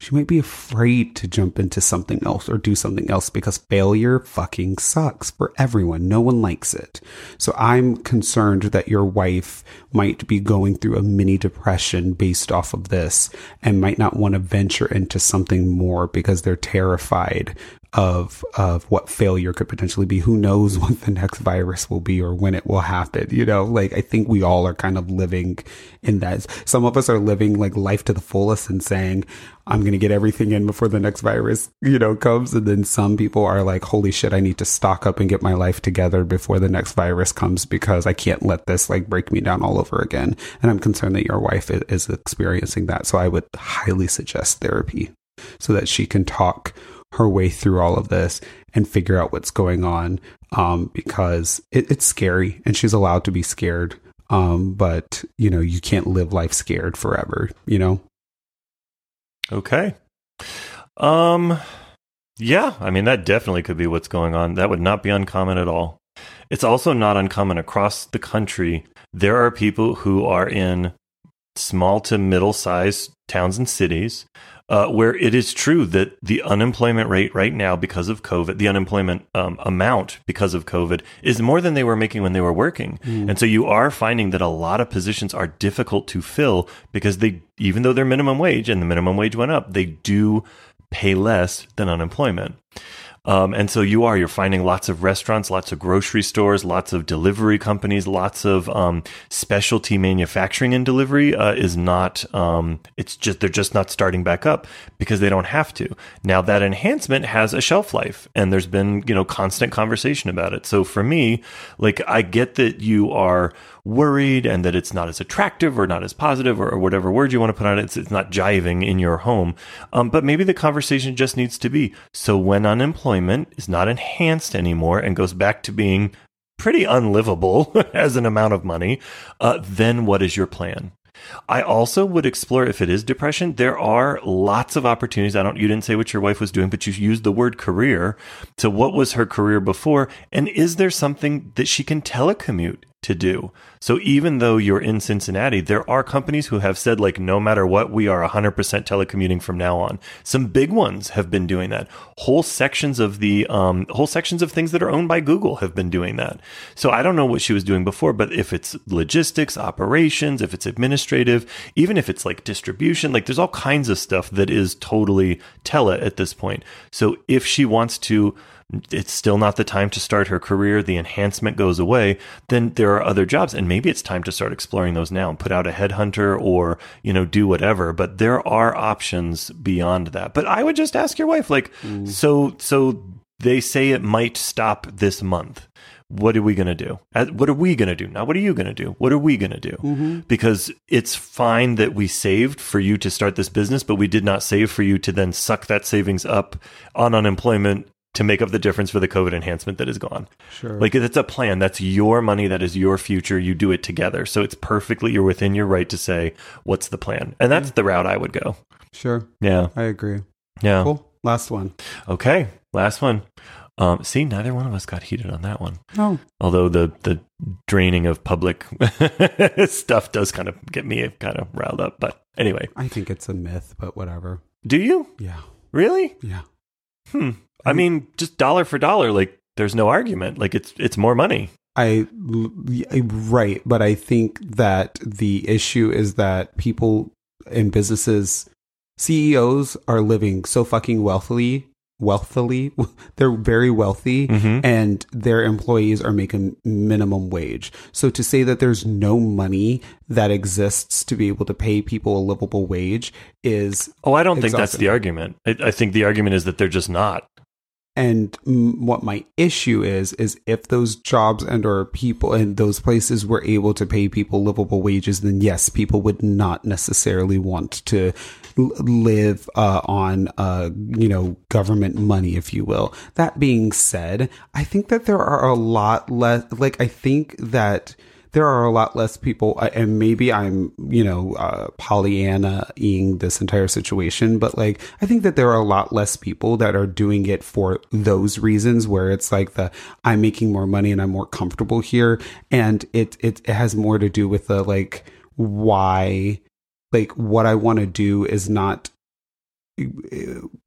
She might be afraid to jump into something else or do something else because failure fucking sucks for everyone. No one likes it. So I'm concerned that your wife might be going through a mini depression based off of this and might not want to venture into something more because they're terrified of of what failure could potentially be. Who knows what the next virus will be or when it will happen, you know? Like, I think we all are kind of living in that. Some of us are living, like, life to the fullest and saying, I'm going to get everything in before the next virus, you know, comes. And then some people are like, holy shit, I need to stock up and get my life together before the next virus comes because I can't let this, like, break me down all over again. And I'm concerned that your wife is experiencing that. So I would highly suggest therapy so that she can talk her way through all of this and figure out what's going on, um, because it, it's scary and she's allowed to be scared. Um, but, you know, you can't live life scared forever, you know? Okay. Um, yeah, I mean, that definitely could be what's going on. That would not be uncommon at all. It's also not uncommon across the country. There are people who are in small to middle-sized towns and cities Uh, where it is true that the unemployment rate right now because of COVID, the unemployment um, amount because of COVID is more than they were making when they were working. Mm. And so you are finding that a lot of positions are difficult to fill because they, even though they're minimum wage and the minimum wage went up, they do pay less than unemployment. Um, and so you are, you're finding lots of restaurants, lots of grocery stores, lots of delivery companies, lots of um, specialty manufacturing and delivery uh, is not, um, it's just, they're just not starting back up because they don't have to. Now that enhancement has a shelf life and there's been, you know, constant conversation about it. So for me, like, I get that you are worried and that it's not as attractive or not as positive or, or whatever word you want to put on it. It's, it's not jiving in your home. Um, but maybe the conversation just needs to be, so when unemployment is not enhanced anymore and goes back to being pretty unlivable as an amount of money, uh, then what is your plan? I also would explore, if it is depression, there are lots of opportunities. I don't, you didn't say what your wife was doing, but you used the word career. So what was her career before? And is there something that she can telecommute? to do. So even though you're in Cincinnati, there are companies who have said, like, no matter what, we are one hundred percent telecommuting from now on. Some big ones have been doing that. Whole sections of the um, whole sections of things that are owned by Google have been doing that. So I don't know what she was doing before, but if it's logistics, operations, if it's administrative, even if it's like distribution, like there's all kinds of stuff that is totally tele at this point. So if she wants to, it's still not the time to start her career, the enhancement goes away, then there are other jobs. And maybe it's time to start exploring those now and put out a headhunter or, you know, do whatever. But there are options beyond that. But I would just ask your wife, like, mm. so so they say it might stop this month. What are we going to do? What are we going to do? Not what are you going to do? What are we going to do? Mm-hmm. Because it's fine that we saved for you to start this business, but we did not save for you to then suck that savings up on unemployment to make up the difference for the COVID enhancement that is gone. Sure. Like, it's a plan. That's your money. That is your future. You do it together. So it's perfectly, you're within your right to say, what's the plan? And that's yeah. the route I would go. Sure. Yeah. I agree. Yeah. Cool. Last one. Okay. Last one. Um, see, neither one of us got heated on that one. No. Although the, the draining of public stuff does kind of get me kind of riled up. But anyway. I think it's a myth, but whatever. Do you? Yeah. Really? Yeah. Hmm. I mean, just dollar for dollar, like, there's no argument. Like, it's it's more money. I, right. But I think that the issue is that people in businesses, C E Os are living so fucking wealthily, wealthily. They're very wealthy, mm-hmm. and their employees are making minimum wage. So to say that there's no money that exists to be able to pay people a livable wage is Oh, I don't exhausting. think that's the argument. I, I think the argument is that they're just not. And what my issue is, is if those jobs and or people and those places were able to pay people livable wages, then yes, people would not necessarily want to live uh, on, uh, you know, government money, if you will. That being said, I think that there are a lot less, like, I think that there are a lot less people, and maybe I'm, you know, uh, Pollyanna-ing this entire situation, but, like, I think that there are a lot less people that are doing it for those reasons, where it's like the, I'm making more money and I'm more comfortable here. And it, it, it has more to do with the, like, why, like, what I want to do is not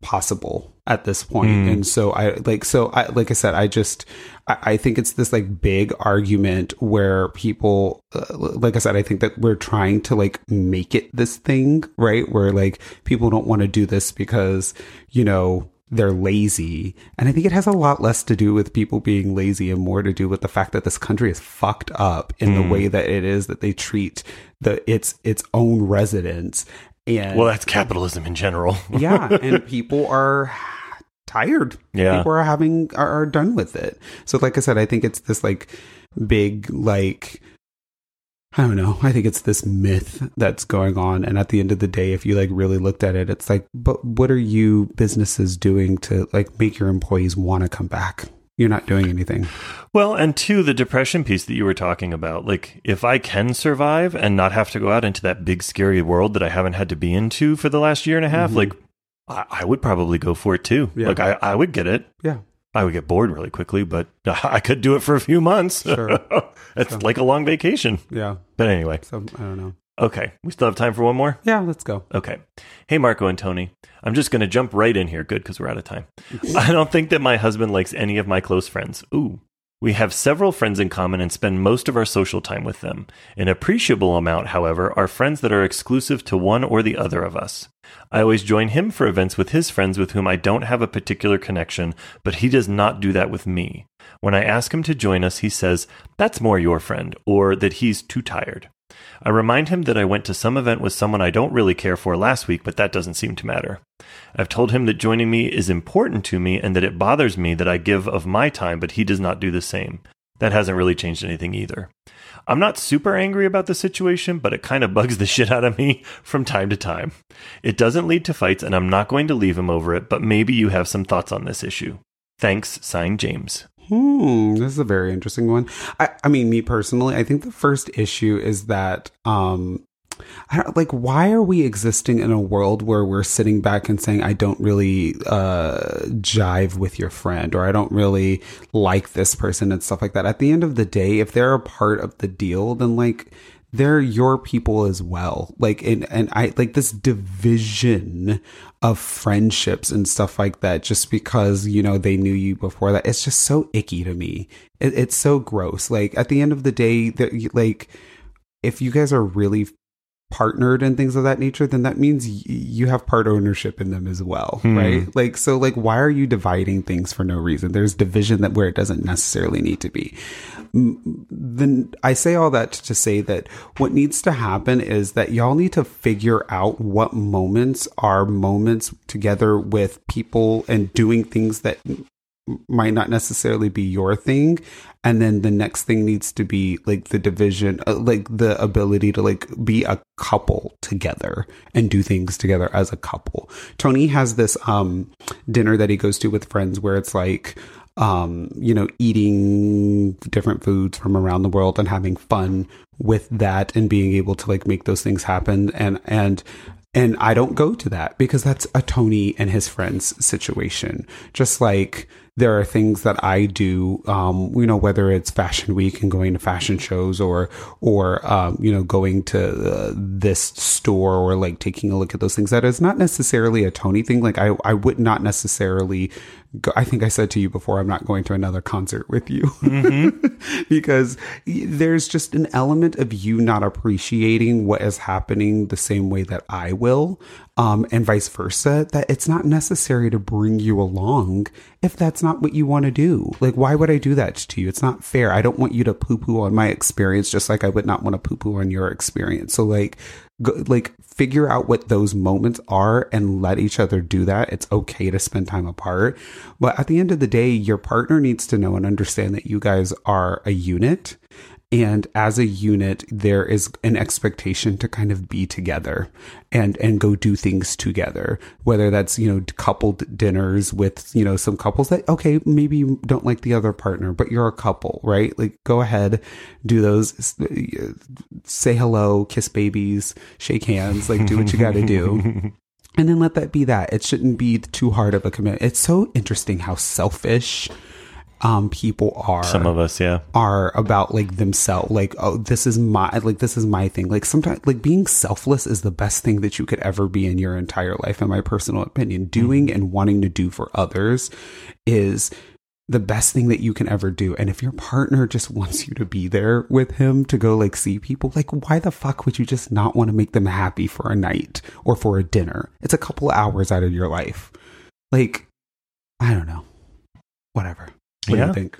possible at this point. Mm. And so I like, so I, like I said, I just, I, I think it's this, like, big argument where people, uh, like I said, I think that we're trying to, like, make it this thing, right? Where, like, people don't want to do this because, you know, they're lazy. And I think it has a lot less to do with people being lazy and more to do with the fact that this country is fucked up in mm. the way that it is, that they treat the, its, its own residents. And, well, that's capitalism in general. yeah, and people are tired. Yeah, people are having are, are done with it. So, like I said, I think it's this, like, big, like, I don't know. I think it's this myth that's going on. And at the end of the day, if you, like, really looked at it, it's like, but what are you businesses doing to, like, make your employees want to come back? You're not doing anything. Well, and to the depression piece that you were talking about, like, if I can survive and not have to go out into that big, scary world that I haven't had to be into for the last year and a half, mm-hmm. like, I-, I would probably go for it too. Yeah. Like, I-, I would get it. Yeah. I would get bored really quickly, but I, I could do it for a few months. Sure. It's so, like, a long vacation. Yeah. But anyway. So, I don't know. Okay. We still have time for one more? Yeah, let's go. Okay. Hey, Marco and Tony. I'm just going to jump right in here. Good, because we're out of time. I don't think that my husband likes any of my close friends. Ooh. We have several friends in common and spend most of our social time with them. An appreciable amount, however, are friends that are exclusive to one or the other of us. I always join him for events with his friends with whom I don't have a particular connection, but he does not do that with me. When I ask him to join us, he says, "That's more your friend," or that he's too tired. I remind him that I went to some event with someone I don't really care for last week, but that doesn't seem to matter. I've told him that joining me is important to me and that it bothers me that I give of my time, but he does not do the same. That hasn't really changed anything either. I'm not super angry about the situation, but it kind of bugs the shit out of me from time to time. It doesn't lead to fights, and I'm not going to leave him over it, but maybe you have some thoughts on this issue. Thanks, signed James. Hmm, this is a very interesting one. I, I mean, me personally, I think the first issue is that um, I don't, like, why are we existing in a world where we're sitting back and saying, I don't really uh, jive with your friend, or I don't really like this person and stuff like that? At the end of the day, if they're a part of the deal, then, like, they're your people as well. Like, and, and I like this division of friendships and stuff like that, just because, you know, they knew you before that. It's just so icky to me. It, it's so gross. Like, at the end of the day, like, if you guys are really partnered and things of that nature, then that means y- you have part ownership in them as well. Hmm. Right. Like, so like, why are you dividing things for no reason? There's division that where it doesn't necessarily need to be. Then I say all that to say that what needs to happen is that y'all need to figure out what moments are moments together with people and doing things that might not necessarily be your thing. And then the next thing needs to be like the division, uh, like the ability to like be a couple together and do things together as a couple. Tony has this um dinner that he goes to with friends where it's like, um, you know, eating different foods from around the world and having fun with that and being able to like make those things happen. And, and, and I don't go to that because that's a Tony and his friends situation. Just like there are things that I do, um, you know, whether it's fashion week and going to fashion shows or, or, um, you know, going to uh, this store or like taking a look at those things. That is not necessarily a Tony thing. Like I, I would not necessarily go. I think I said to you before, I'm not going to another concert with you mm-hmm. because there's just an element of you not appreciating what is happening the same way that I will. Um, and vice versa, that it's not necessary to bring you along if that's not what you want to do. Like, why would I do that to you? It's not fair. I don't want you to poo-poo on my experience, just like I would not want to poo-poo on your experience. So like, go, like figure out what those moments are and let each other do that. It's okay to spend time apart. But at the end of the day, your partner needs to know and understand that you guys are a unit. And as a unit, there is an expectation to kind of be together and, and go do things together, whether that's, you know, coupled dinners with, you know, some couples that, okay, maybe you don't like the other partner, but you're a couple, right? Like, go ahead, do those, say hello, kiss babies, shake hands, like do what you got to do. And then let that be that. It shouldn't be too hard of a commitment. It's so interesting how selfish um people are, some of us yeah are about like themselves, like, oh, this is my like this is my thing. Like, sometimes like being selfless is the best thing that you could ever be in your entire life, in my personal opinion. Doing mm-hmm. and wanting to do for others is the best thing that you can ever do. And if your partner just wants you to be there with him to go like see people, like, why the fuck would you just not want to make them happy for a night or for a dinner? It's a couple hours out of your life. Like, I don't know, whatever. What yeah. do you think?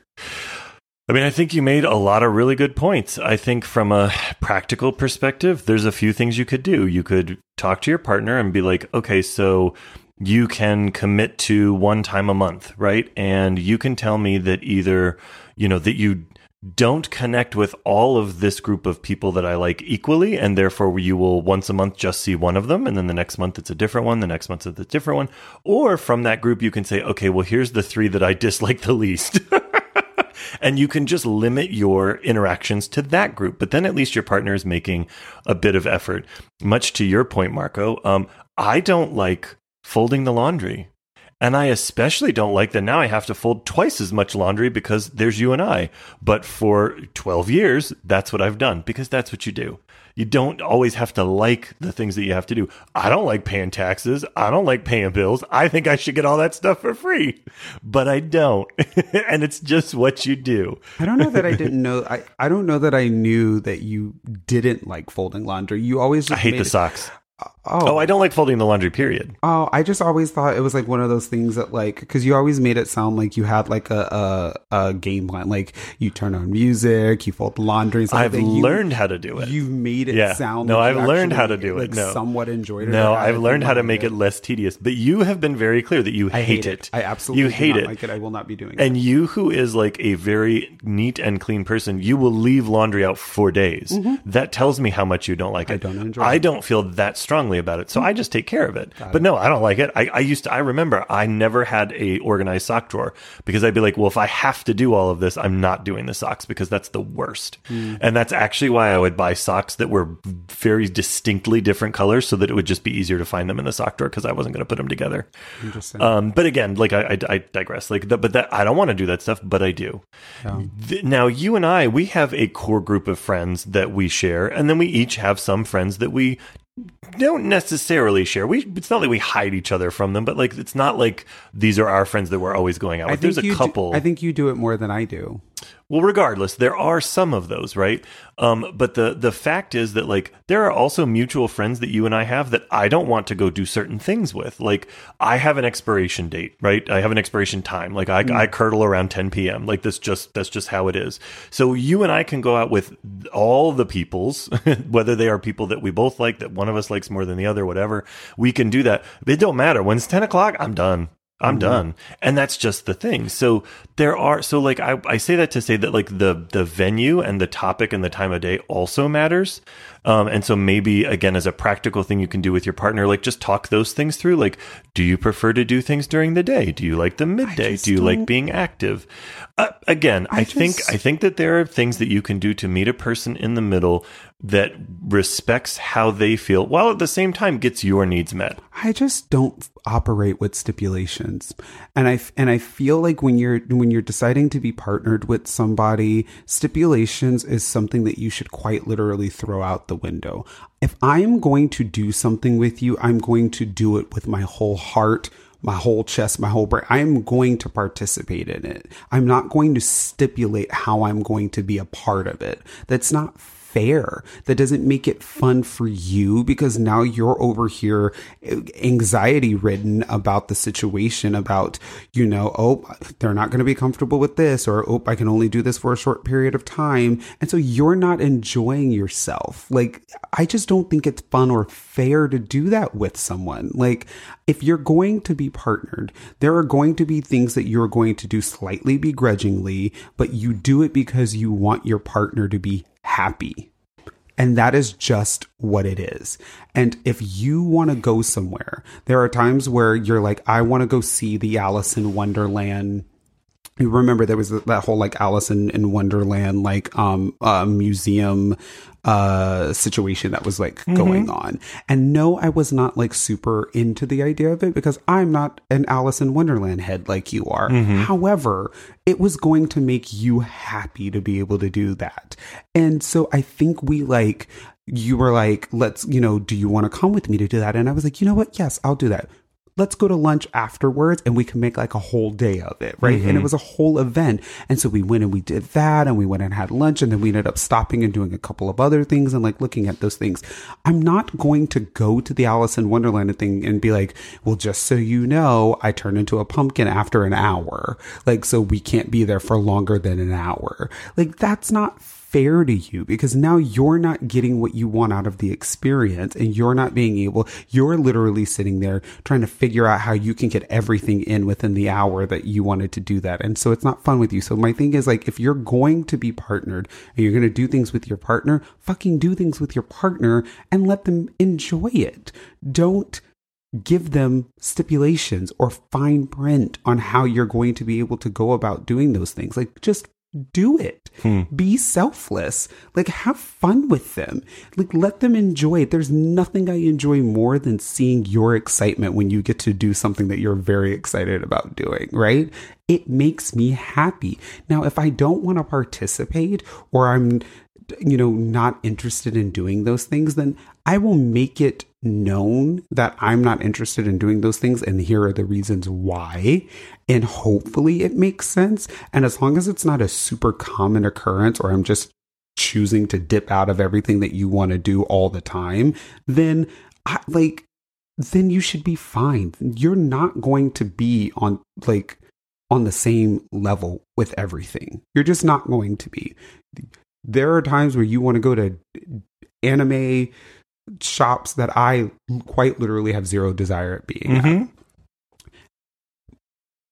I mean, I think you made a lot of really good points. I think from a practical perspective, there's a few things you could do. You could talk to your partner and be like, okay, so you can commit to one time a month, right? And you can tell me that either, you know, that you don't connect with all of this group of people that I like equally, and therefore you will once a month just see one of them, and then the next month it's a different one, the next month it's a different one. Or from that group you can say, okay, well, here's the three that I dislike the least. And you can just limit your interactions to that group. But then at least your partner is making a bit of effort. Much to your point, Marco, um, I don't like folding the laundry. And I especially don't like that now I have to fold twice as much laundry because there's you and I. But for twelve years, that's what I've done, because that's what you do. You don't always have to like the things that you have to do. I don't like paying taxes. I don't like paying bills. I think I should get all that stuff for free, but I don't. And it's just what you do. I don't know that I didn't know. I, I don't know that I knew that you didn't like folding laundry. You always just I hate made the it- socks. Oh. oh, I don't like folding the laundry, period. Oh, I just always thought it was like one of those things that like, because you always made it sound like you had like a a, a game plan. Like, you turn on music, you fold laundry. And I've like learned you, how to do it. You've made it yeah. sound no, like No, I've learned how to do like, it. No. somewhat enjoyed it. No, I've learned how to make it. it less tedious. But you have been very clear that you hate, hate it. it. I absolutely you hate it. Like it. I will not be doing it. And that. You, who is like a very neat and clean person, you will leave laundry out for days. Mm-hmm. That tells me how much you don't like it. I don't enjoy it. I don't feel that strongly family about it. So I just take care of it. Got but it. No, I don't like it. I, I used to, I remember I never had a organized sock drawer because I'd be like, well, if I have to do all of this, I'm not doing the socks because that's the worst. Mm. And that's actually why I would buy socks that were very distinctly different colors so that it would just be easier to find them in the sock drawer because I wasn't going to put them together. Interesting. Um, but again, like I, I, I digress. Like, the, but that I don't want to do that stuff, but I do. Yeah. Th- now, you and I, we have a core group of friends that we share, and then we each have some friends that we don't necessarily share. We it's not like we hide each other from them, but like it's not like these are our friends that we're always going out with. There's a couple. Do, I think you do it more than I do. Well, regardless, there are some of those, right? Um, but the the fact is that like there are also mutual friends that you and I have that I don't want to go do certain things with. Like I have an expiration date, right? I have an expiration time. Like I, mm. I curdle around ten p.m. Like that's just that's just how it is. So you and I can go out with all the peoples, whether they are people that we both like, that one of us likes more than the other, whatever. We can do that. It don't matter. When it's ten o'clock, I'm done. I'm mm-hmm. done. And that's just the thing. So there are, so like, I, I say that to say that like the, the venue and the topic and the time of day also matters. Um, and so maybe again, as a practical thing you can do with your partner, like just talk those things through. Like, do you prefer to do things during the day? Do you like the midday? Do you don't... like being active? Uh, again, I, I just... think, I think that there are things that you can do to meet a person in the middle that respects how they feel while at the same time gets your needs met. I just don't operate with stipulations. And I, and I feel like when you're, when you're deciding to be partnered with somebody, stipulations is something that you should quite literally throw out the window. If I'm going to do something with you, I'm going to do it with my whole heart, my whole chest, my whole brain. I'm going to participate in it. I'm not going to stipulate how I'm going to be a part of it. That's not fair. That doesn't make it fun for you because now you're over here anxiety ridden about the situation, about, you know, oh, they're not going to be comfortable with this, or oh, I can only do this for a short period of time. And so you're not enjoying yourself. Like, I just don't think it's fun or fair to do that with someone. Like, if you're going to be partnered, there are going to be things that you're going to do slightly begrudgingly, but you do it because you want your partner to be happy. And that is just what it is. And if you want to go somewhere, there are times where you're like, I want to go see the Alice in Wonderland. You remember there was that whole like Alice in, in Wonderland, like um, uh, museum uh, situation that was like mm-hmm. going on. And no, I was not like super into the idea of it because I'm not an Alice in Wonderland head like you are. Mm-hmm. However, it was going to make you happy to be able to do that. And so I think we like, you were like, let's, you know, do you want to come with me to do that? And I was like, you know what? Yes, I'll do that. Let's go to lunch afterwards and we can make like a whole day of it. Right. Mm-hmm. And it was a whole event. And so we went and we did that and we went and had lunch and then we ended up stopping and doing a couple of other things and like looking at those things. I'm not going to go to the Alice in Wonderland thing and be like, well, just so you know, I turned into a pumpkin after an hour. Like, so we can't be there for longer than an hour. Like, that's not fair to you because now you're not getting what you want out of the experience and you're not being able, you're literally sitting there trying to figure out how you can get everything in within the hour that you wanted to do that. And so it's not fun with you. So my thing is like, if you're going to be partnered and you're going to do things with your partner, fucking do things with your partner and let them enjoy it. Don't give them stipulations or fine print on how you're going to be able to go about doing those things. Like, just do it. Hmm. Be selfless. Like, have fun with them. Like, let them enjoy it. There's nothing I enjoy more than seeing your excitement when you get to do something that you're very excited about doing, right? It makes me happy. Now, if I don't want to participate or I'm, you know, not interested in doing those things, then I will make it known that I'm not interested in doing those things. And here are the reasons why. And hopefully it makes sense. And as long as it's not a super common occurrence or I'm just choosing to dip out of everything that you want to do all the time, then I, like, then you should be fine. You're not going to be on like on the same level with everything. You're just not going to be. There are times where you want to go to anime shops that I quite literally have zero desire at being mm-hmm. at.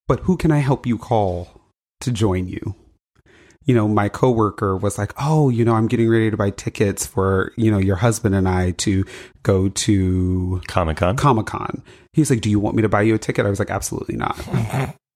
But who can I help you call to join you? you know, my coworker was like, oh, you know, I'm getting ready to buy tickets for, you know, your husband and I to go to Comic-Con. Comic-Con. He's like, do you want me to buy you a ticket? I was like, absolutely not.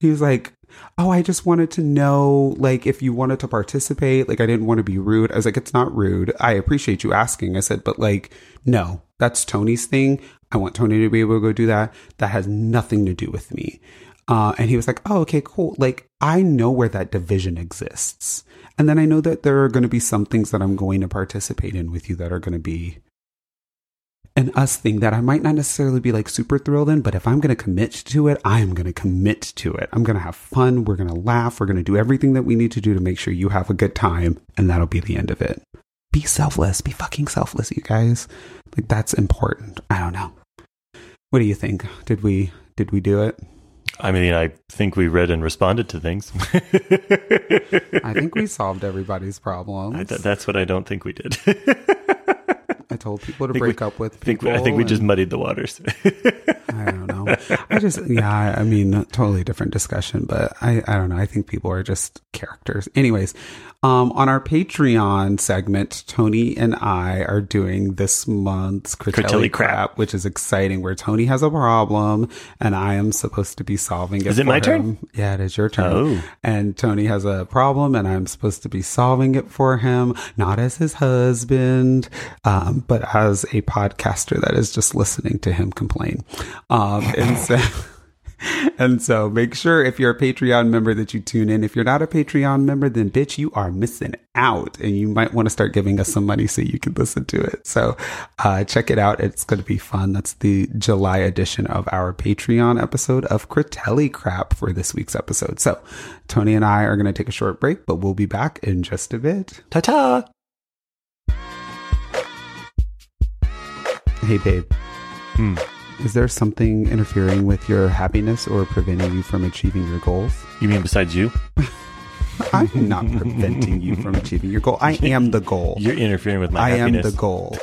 He was like, oh, I just wanted to know, like, if you wanted to participate, like, I didn't want to be rude. I was like, it's not rude. I appreciate you asking. I said, but like, no, that's Tony's thing. I want Tony to be able to go do that. That has nothing to do with me. Uh, and he was like, oh, okay, cool. Like, I know where that division exists. And then I know that there are going to be some things that I'm going to participate in with you that are going to be an us thing that I might not necessarily be like super thrilled in, but if I'm going to commit to it, I'm going to commit to it. I'm going to have fun. We're going to laugh. We're going to do everything that we need to do to make sure you have a good time. And that'll be the end of it. Be selfless. Be fucking selfless, you guys. Like, that's important. I don't know. What do you think? Did we, did we do it? I mean, I think we read and responded to things. I think we solved everybody's problems. I th- that's what I don't think we did. I told people to break we, up with people. Think we, I think we and, just muddied the waters. I don't know. I just, yeah, I mean, totally different discussion, but I, I don't know. I think people are just characters. Anyways, um, on our Patreon segment, Tony and I are doing this month's Cretelli crap, crap, which is exciting, where Tony has a problem and I am supposed to be solving it. Is it for my him. turn? Yeah, it is your turn. Oh. And Tony has a problem and I'm supposed to be solving it for him, not as his husband, um, but as a podcaster that is just listening to him complain. Um, and so, and so make sure if you're a Patreon member that you tune in. If you're not a Patreon member, then bitch, you are missing out and you might want to start giving us some money so you can listen to it. So, uh, check it out. It's going to be fun. That's the July edition of our Patreon episode of Cretelli Crap for this week's episode. So Tony and I are going to take a short break, but we'll be back in just a bit. Ta-ta! Hey, babe. Hmm. Is there something interfering with your happiness or preventing you from achieving your goals? You mean besides you? I'm not preventing you from achieving your goal. I am the goal. You're interfering with my I happiness. I am the goal.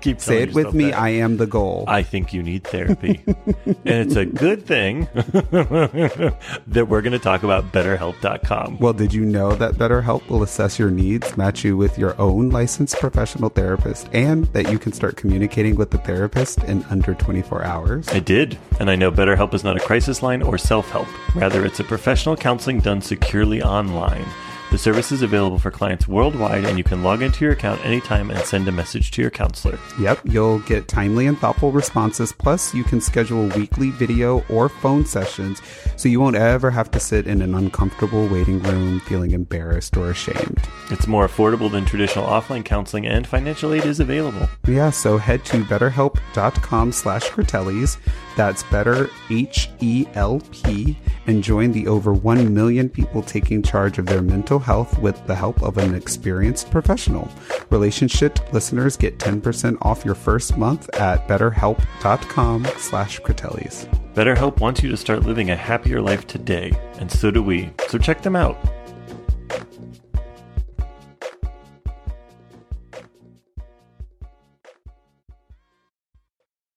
Keep Say it with me. That. I am the goal. I think you need therapy. And it's a good thing that we're going to talk about BetterHelp dot com. Well, did you know that BetterHelp will assess your needs, match you with your own licensed professional therapist, and that you can start communicating with the therapist in under twenty-four hours? I did. And I know BetterHelp is not a crisis line or self-help. Rather, it's a professional counseling done securely online. Online. The service is available for clients worldwide, and you can log into your account anytime and send a message to your counselor. Yep, you'll get timely and thoughtful responses. Plus, you can schedule weekly video or phone sessions, so you won't ever have to sit in an uncomfortable waiting room feeling embarrassed or ashamed. It's more affordable than traditional offline counseling, and financial aid is available. Yeah, so head to betterhelp.com slash Cretellis. That's better H E L P, and join the over one million people taking charge of their mental health with the help of an experienced professional. Relationship listeners get ten percent off your first month at betterhelp.com slash Cretellis. BetterHelp wants you to start living a happier life today, and so do we. So check them out.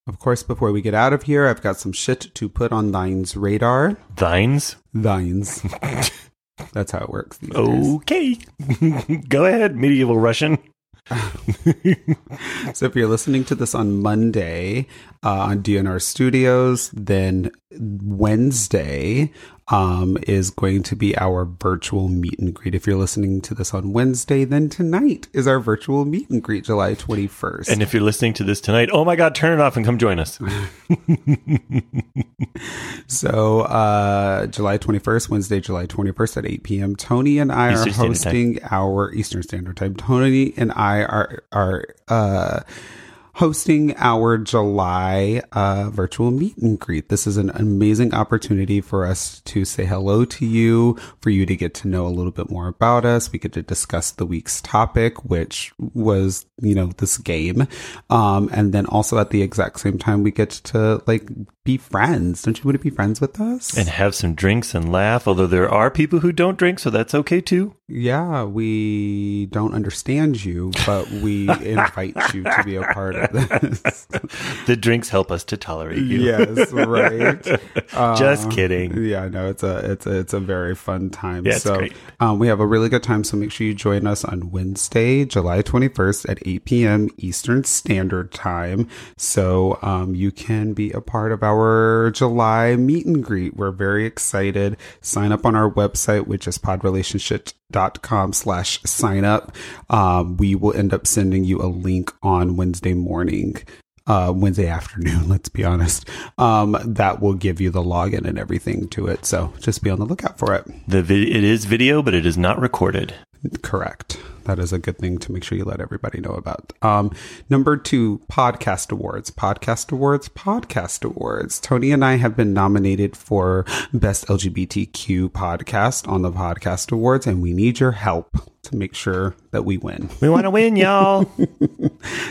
Of course, before we get out of here, I've got some shit to put on thine's radar. Thine's? Thine's. That's how it works these okay. days. Go ahead, medieval Russian. So if you're listening to this on Monday uh, on D N R Studios, then Wednesday um, is going to be our virtual meet and greet. If you're listening to this on Wednesday, then tonight is our virtual meet and greet, July twenty-first. And if you're listening to this tonight, oh my God, turn it off and come join us. So uh, July twenty-first, Wednesday, July twenty-first at eight p.m. Tony and I Eastern are hosting our Eastern Standard Time. Tony and I are are uh, hosting our July uh, virtual meet and greet. This is an amazing opportunity for us to say hello to you, for you to get to know a little bit more about us. We get to discuss the week's topic, which was, you know, this game. Um, and then also at the exact same time, we get to like be friends. Don't you want to be friends with us? And have some drinks and laugh, although there are people who don't drink, so that's okay too. yeah, we don't understand you, but we invite you to be a part of this. The drinks help us to tolerate you. Yes, right. uh, Just kidding. Yeah, no, it's a it's a, it's a very fun time. Yeah, it's so great. Um, we have a really good time, so make sure you join us on Wednesday, July twenty-first at eight p.m. Eastern Standard Time. So um, you can be a part of our July meet and greet. We're very excited. Sign up on our website, which is podrelationship.com dot com slash sign up. Um, we will end up sending you a link on Wednesday morning, uh, Wednesday afternoon, let's be honest. Um, that will give you the login and everything to it. So just be on the lookout for it. The vi- It is video, but it is not recorded. Correct. That is a good thing to make sure you let everybody know about. Um, number two, Podcast Awards. Podcast Awards. Podcast Awards. Tony and I have been nominated for Best L G B T Q Podcast on the Podcast Awards, and we need your help to make sure that we win. We want to win, y'all.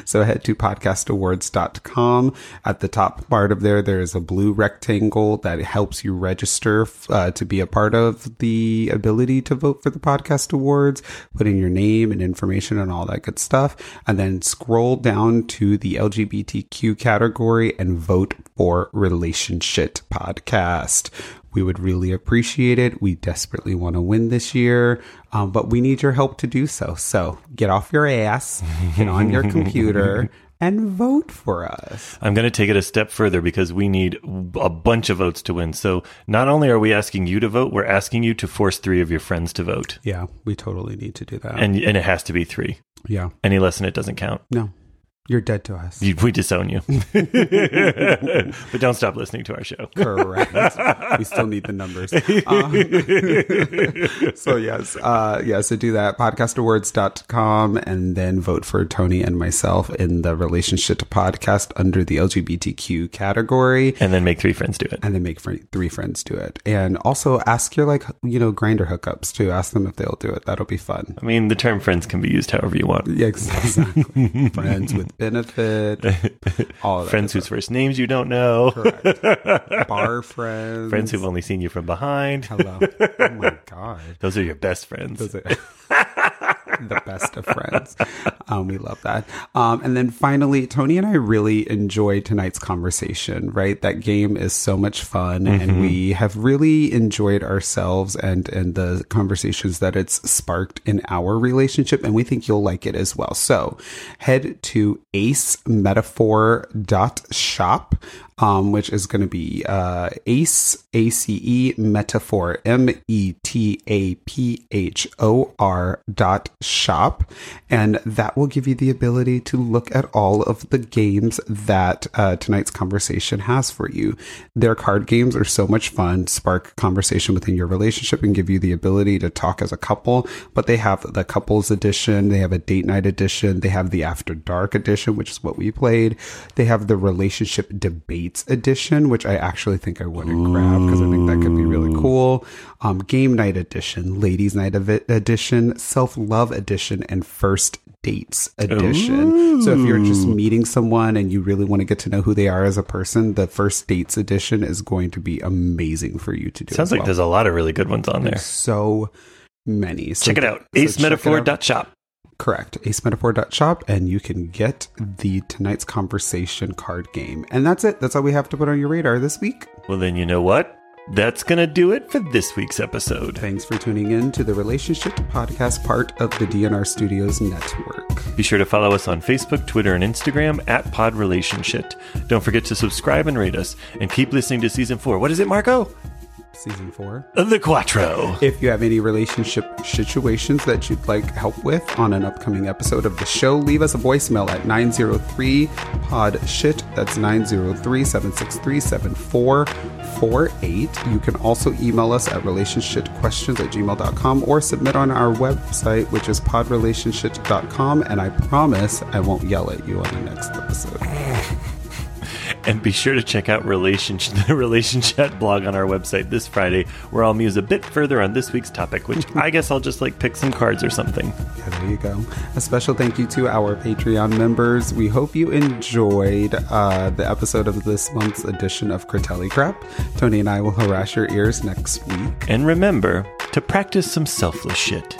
So head to podcast awards dot com. At the top part of there, there is a blue rectangle that helps you register uh, to be a part of the ability to vote for the Podcast Awards. Put in your name and information and all that good stuff, and then scroll down to the L G B T Q category and vote for Relationship Podcast. We would really appreciate it. We desperately want to win this year, um, but we need your help to do so. So get off your ass, get on your computer, and vote for us. I'm going to take it a step further because we need a bunch of votes to win. So not only are we asking you to vote, we're asking you to force three of your friends to vote. Yeah, we totally need to do that. And and it has to be three. Yeah. Any less than it doesn't count. No. You're dead to us. You, we disown you. But don't stop listening to our show. Correct. We still need the numbers. Um, so yes. Uh, yeah. So do that. podcast awards dot com and then vote for Tony and myself in the Relationship Podcast under the L G B T Q category. And then make three friends do it. And then make fr- three friends do it. And also ask your, like, you know, Grindr hookups too. Ask them if they'll do it. That'll be fun. I mean, the term friends can be used however you want. Yeah, exactly. Friends with benefit, all that friends whose stuff. First names you don't know. Correct. Bar friends, friends who've only seen you from behind. Hello, oh my god, those are your best friends. Those are the best of friends. Um, we love that. Um, and then finally, Tony and I really enjoy Tonight's Conversation. Right, that game is so much fun, mm-hmm. and we have really enjoyed ourselves and and the conversations that it's sparked in our relationship. And we think you'll like it as well. So head to ace metaphor dot shop, um, which is going to be uh, ace, A C E, metaphor, M E T A P H O R dot shop. And that will give you the ability to look at all of the games that uh, Tonight's Conversation has for you. Their card games are so much fun, spark conversation within your relationship, and give you the ability to talk as a couple. But they have the couples edition, they have a date night edition, they have the after dark edition, which is what we played. They have the Relationship Debates edition, which I actually think I would grab because I think that could be really cool. Um, game night edition, ladies night ev- edition, self-love edition, and first dates edition. Ooh. So if you're just meeting someone and you really want to get to know who they are as a person, the first dates edition is going to be amazing for you to do. Sounds like well. There's a lot of really good ones on there. There's so many. So check it out. So ace metaphor dot shop. Correct. ace metaphor dot shop, and you can get the Tonight's Conversation card game. And that's it. That's all we have to put on your radar this week. Well, then you know what? That's going to do it for this week's episode. Thanks for tuning in to the Relationship Podcast, part of the D N R Studios network. Be sure to follow us on Facebook, Twitter, and Instagram at Pod Relationship. Don't forget to subscribe and rate us, and keep listening to season four. What is it, Marco? Season four. The Quattro. If you have any relationship situations that you'd like help with on an upcoming episode of the show, leave us a voicemail at nine oh three pod shit. That's nine oh three, seven six three, seven four four eight. You can also email us at relationship questions at gmail dot com or submit on our website, which is pod relationship dot com. And I promise I won't yell at you on the next episode. And be sure to check out Relationship, the Relationship blog on our website this Friday, where I'll muse a bit further on this week's topic, which I guess I'll just like pick some cards or something. Yeah, there you go. A special thank you to our Patreon members. We hope you enjoyed uh, the episode of this month's edition of Cretelli Crap. Tony and I will harass your ears next week. And remember to practice some selfless shit.